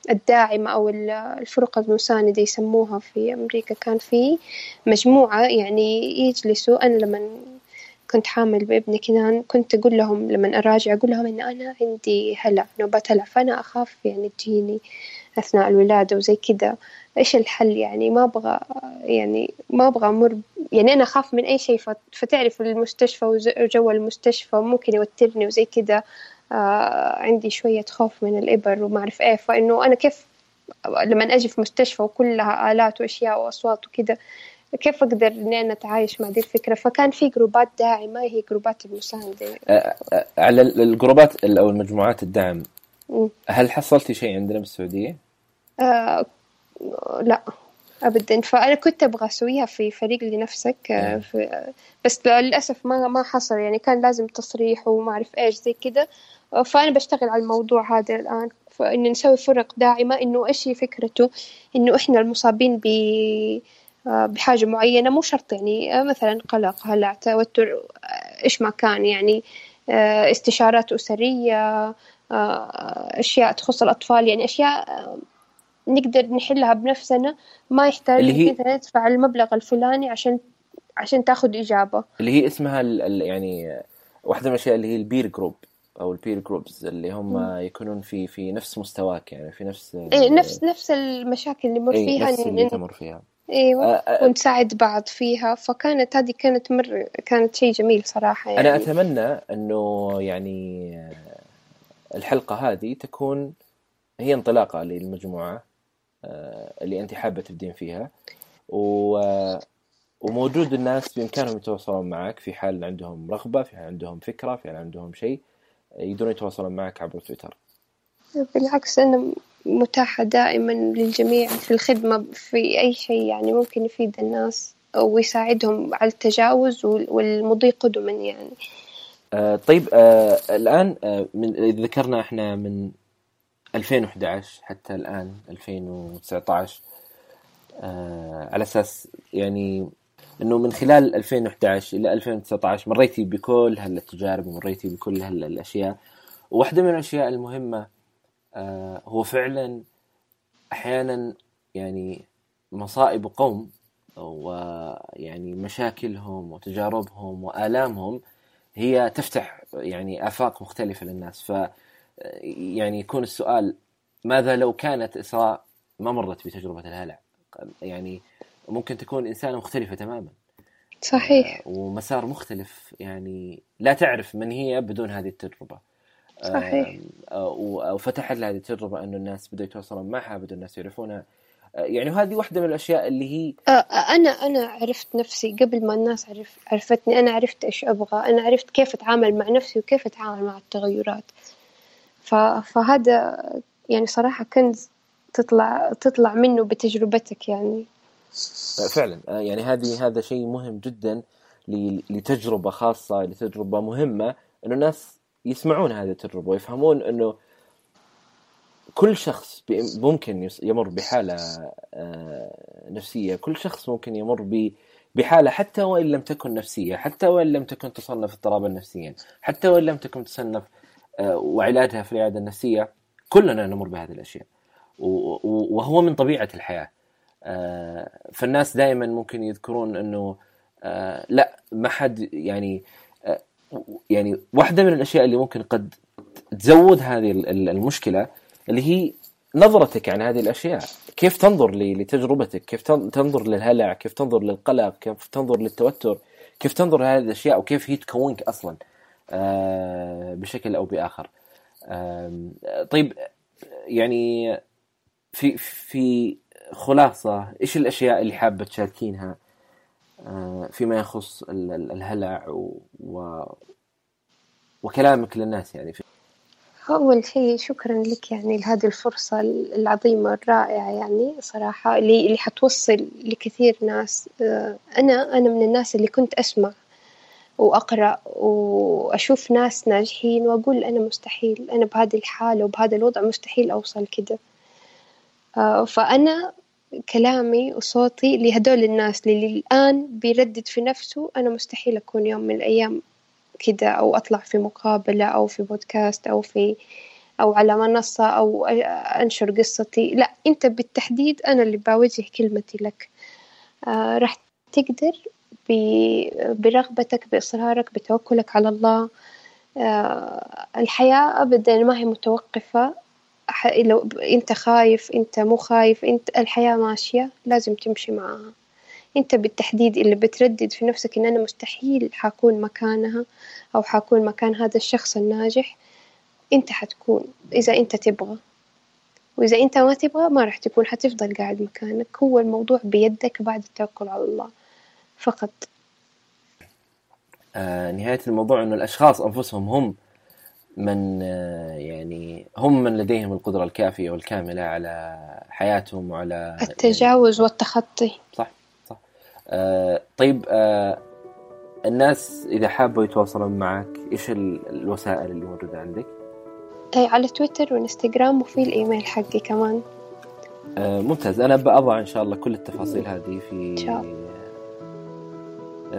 الداعمة أو الفرق المساندة يسموها في أمريكا، كان في مجموعة يعني يجلسوا. أنا لما كنت حامل بابني كينان كنت أقول لهم لما أراجع أقول لهم إن أنا عندي هلع، نوبات هلع، فأنا أخاف يعني تجيني أثناء الولادة وزي كذا، إيش الحل؟ يعني ما أبغى أمر، يعني أنا أخاف من أي شيء، فتعرف المستشفى وجو المستشفى ممكن يوترني وزي كذا، عندي شوية خوف من الإبر وما أعرف إيه، فإنه أنا كيف لما أجي في مستشفى وكلها آلات وأشياء وأصوات وكذا، كيف أقدر إني أنا أتعايش مع دي الفكرة؟ فكان في جروبات داعمة هي جروبات المساندة. على الجروبات أو المجموعات الدعم، هل حصلتي شيء عندنا بالسعودية؟ لا أبداً، فأنا كنت أبغى أسويها في فريق لنفسك بس للأسف ما حصل، يعني كان لازم تصريح وما أعرف إيش زي كده. فأنا بشتغل على الموضوع هذا الآن، فإن نسوي فرق داعمة، إنه إيش هي فكرته، إنه إحنا المصابين بحاجة معينة، مو شرط يعني مثلاً قلق، هلع، توتر، إيش ما كان، يعني استشارات أسرية، أشياء تخص الأطفال، يعني أشياء نقدر نحلها بنفسنا، ما يحتاج إنك تدفع المبلغ الفلاني عشان تاخذ إجابة. اللي هي اسمها يعني واحدة من الأشياء اللي هي البير جروب أو البير جروبز، اللي هم يكونون في نفس مستواك، يعني في نفس نفس المشاكل اللي مر فيها، نفس اللي تمر فيها، ايوه، ونساعد بعض فيها. فكانت هذه كانت شيء جميل صراحة يعني. أنا أتمنى إنه يعني الحلقة هذه تكون هي انطلاقة للمجموعة اللي أنت حابة تبدين فيها، وموجود الناس بإمكانهم يتواصلون معك في حال عندهم رغبة، في حال عندهم فكرة، في حال عندهم شيء، يقدرون يتواصلون معك عبر تويتر. بالعكس، أنا متاحة دائما للجميع في الخدمة في أي شيء يعني ممكن يفيد الناس ويساعدهم على التجاوز والمضي قدما يعني. طيب، الآن ذكرنا إحنا من 2011 حتى الآن 2019، على أساس يعني أنه من خلال 2011 إلى 2019 مريتي بكل هالتجارب ومريتي بكل هالأشياء. وواحدة من الأشياء المهمة هو فعلا أحيانا يعني مصائب قوم ويعني مشاكلهم وتجاربهم وآلامهم هي تفتح يعني آفاق مختلفة للناس. يعني يكون السؤال: ماذا لو كانت إسراء ما مرت بتجربة الهلع؟ يعني ممكن تكون إنسانة مختلفة تماما، صحيح، ومسار مختلف، يعني لا تعرف من هي بدون هذه التجربة، صحيح. وفتحت لهذه التجربة أنه الناس بدأوا يتواصلون معها، بدأوا الناس يعرفونها يعني. وهذه واحدة من الأشياء اللي هي أنا عرفت نفسي قبل ما الناس عرفتني. أنا عرفت إيش أبغى، أنا عرفت كيف أتعامل مع نفسي وكيف أتعامل مع التغيرات. فهذا يعني صراحة كنز تطلع منه بتجربتك يعني. فعلا يعني هذا شيء مهم جدا لتجربة خاصة، لتجربة مهمة، إنه الناس يسمعون هذه التجربة ويفهمون إنه كل شخص ممكن يمر بحالة نفسية، كل شخص ممكن يمر بحالة حتى وإن لم تكن نفسية، حتى وإن لم تكن تصنف اضطرابا نفسيا، حتى وإن لم تكن تصنف وعلاجها في العيادة النفسية. كلنا نمر بهذه الأشياء وهو من طبيعة الحياة. فالناس دائما ممكن يذكرون أنه لا ما حد يعني واحدة من الأشياء اللي ممكن قد تزود هذه المشكلة اللي هي نظرتك عن هذه الأشياء، كيف تنظر لتجربتك، كيف تنظر للهلع، كيف تنظر للقلق، كيف تنظر للتوتر، كيف تنظر لهذه الأشياء، وكيف هي تكونك أصلا بشكل أو بآخر. طيب يعني في خلاصة إيش الأشياء اللي حابة تشاركينها فيما يخص الهلع وكلامك للناس؟ يعني أول شيء شكرا لك يعني لهذه الفرصة العظيمة الرائعة، يعني صراحة اللي حتوصل لكثير ناس. أنا من الناس اللي كنت أسمع وأقرأ وأشوف ناس ناجحين وأقول أنا مستحيل، أنا بهذه الحالة وبهذا الوضع مستحيل أوصل كده. فأنا كلامي وصوتي لهدول الناس اللي الآن بيردد في نفسه أنا مستحيل أكون يوم من الأيام كده، أو أطلع في مقابلة أو في بودكاست أو على منصة أو أنشر قصتي. لا، أنت بالتحديد أنا اللي باوجه كلمتي لك. راح تقدر برغبتك، بإصرارك، بتوكلك على الله. الحياة أبدا ما هي متوقفة. لو أنت خايف، أنت مو خايف، أنت الحياة ماشية، لازم تمشي معها. أنت بالتحديد اللي بتردد في نفسك إن أنا مستحيل حكون مكانها أو حكون مكان هذا الشخص الناجح، أنت حتكون إذا أنت تبغى، وإذا أنت ما تبغى ما راح تكون، حتفضل قاعد مكانك. هو الموضوع بيدك بعد التوكل على الله فقط. نهاية الموضوع إنه الأشخاص أنفسهم هم من يعني هم من لديهم القدرة الكافية والكاملة على حياتهم وعلى التجاوز والتخطي. صح صح. طيب الناس إذا حابوا يتواصلون معك، إيش الوسائل اللي موجودة عندك؟ أي على تويتر وإنستغرام، وفي الإيميل حقي كمان. ممتاز. أنا بأضع إن شاء الله كل التفاصيل هذه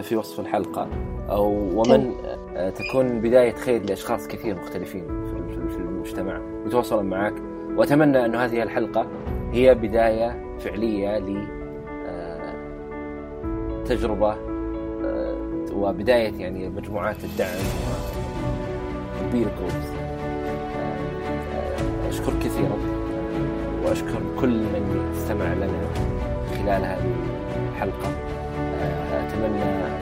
في وصف الحلقة، أو ومن تكون بداية خير لأشخاص كثير مختلفين في المجتمع يتواصلون معك. وأتمنى أن هذه الحلقة هي بداية فعلية لتجربة وبداية يعني مجموعات الدعم والبير جروبس. أشكر كثيرا، وأشكر كل من استمع لنا خلال هذه الحلقة. أتمنى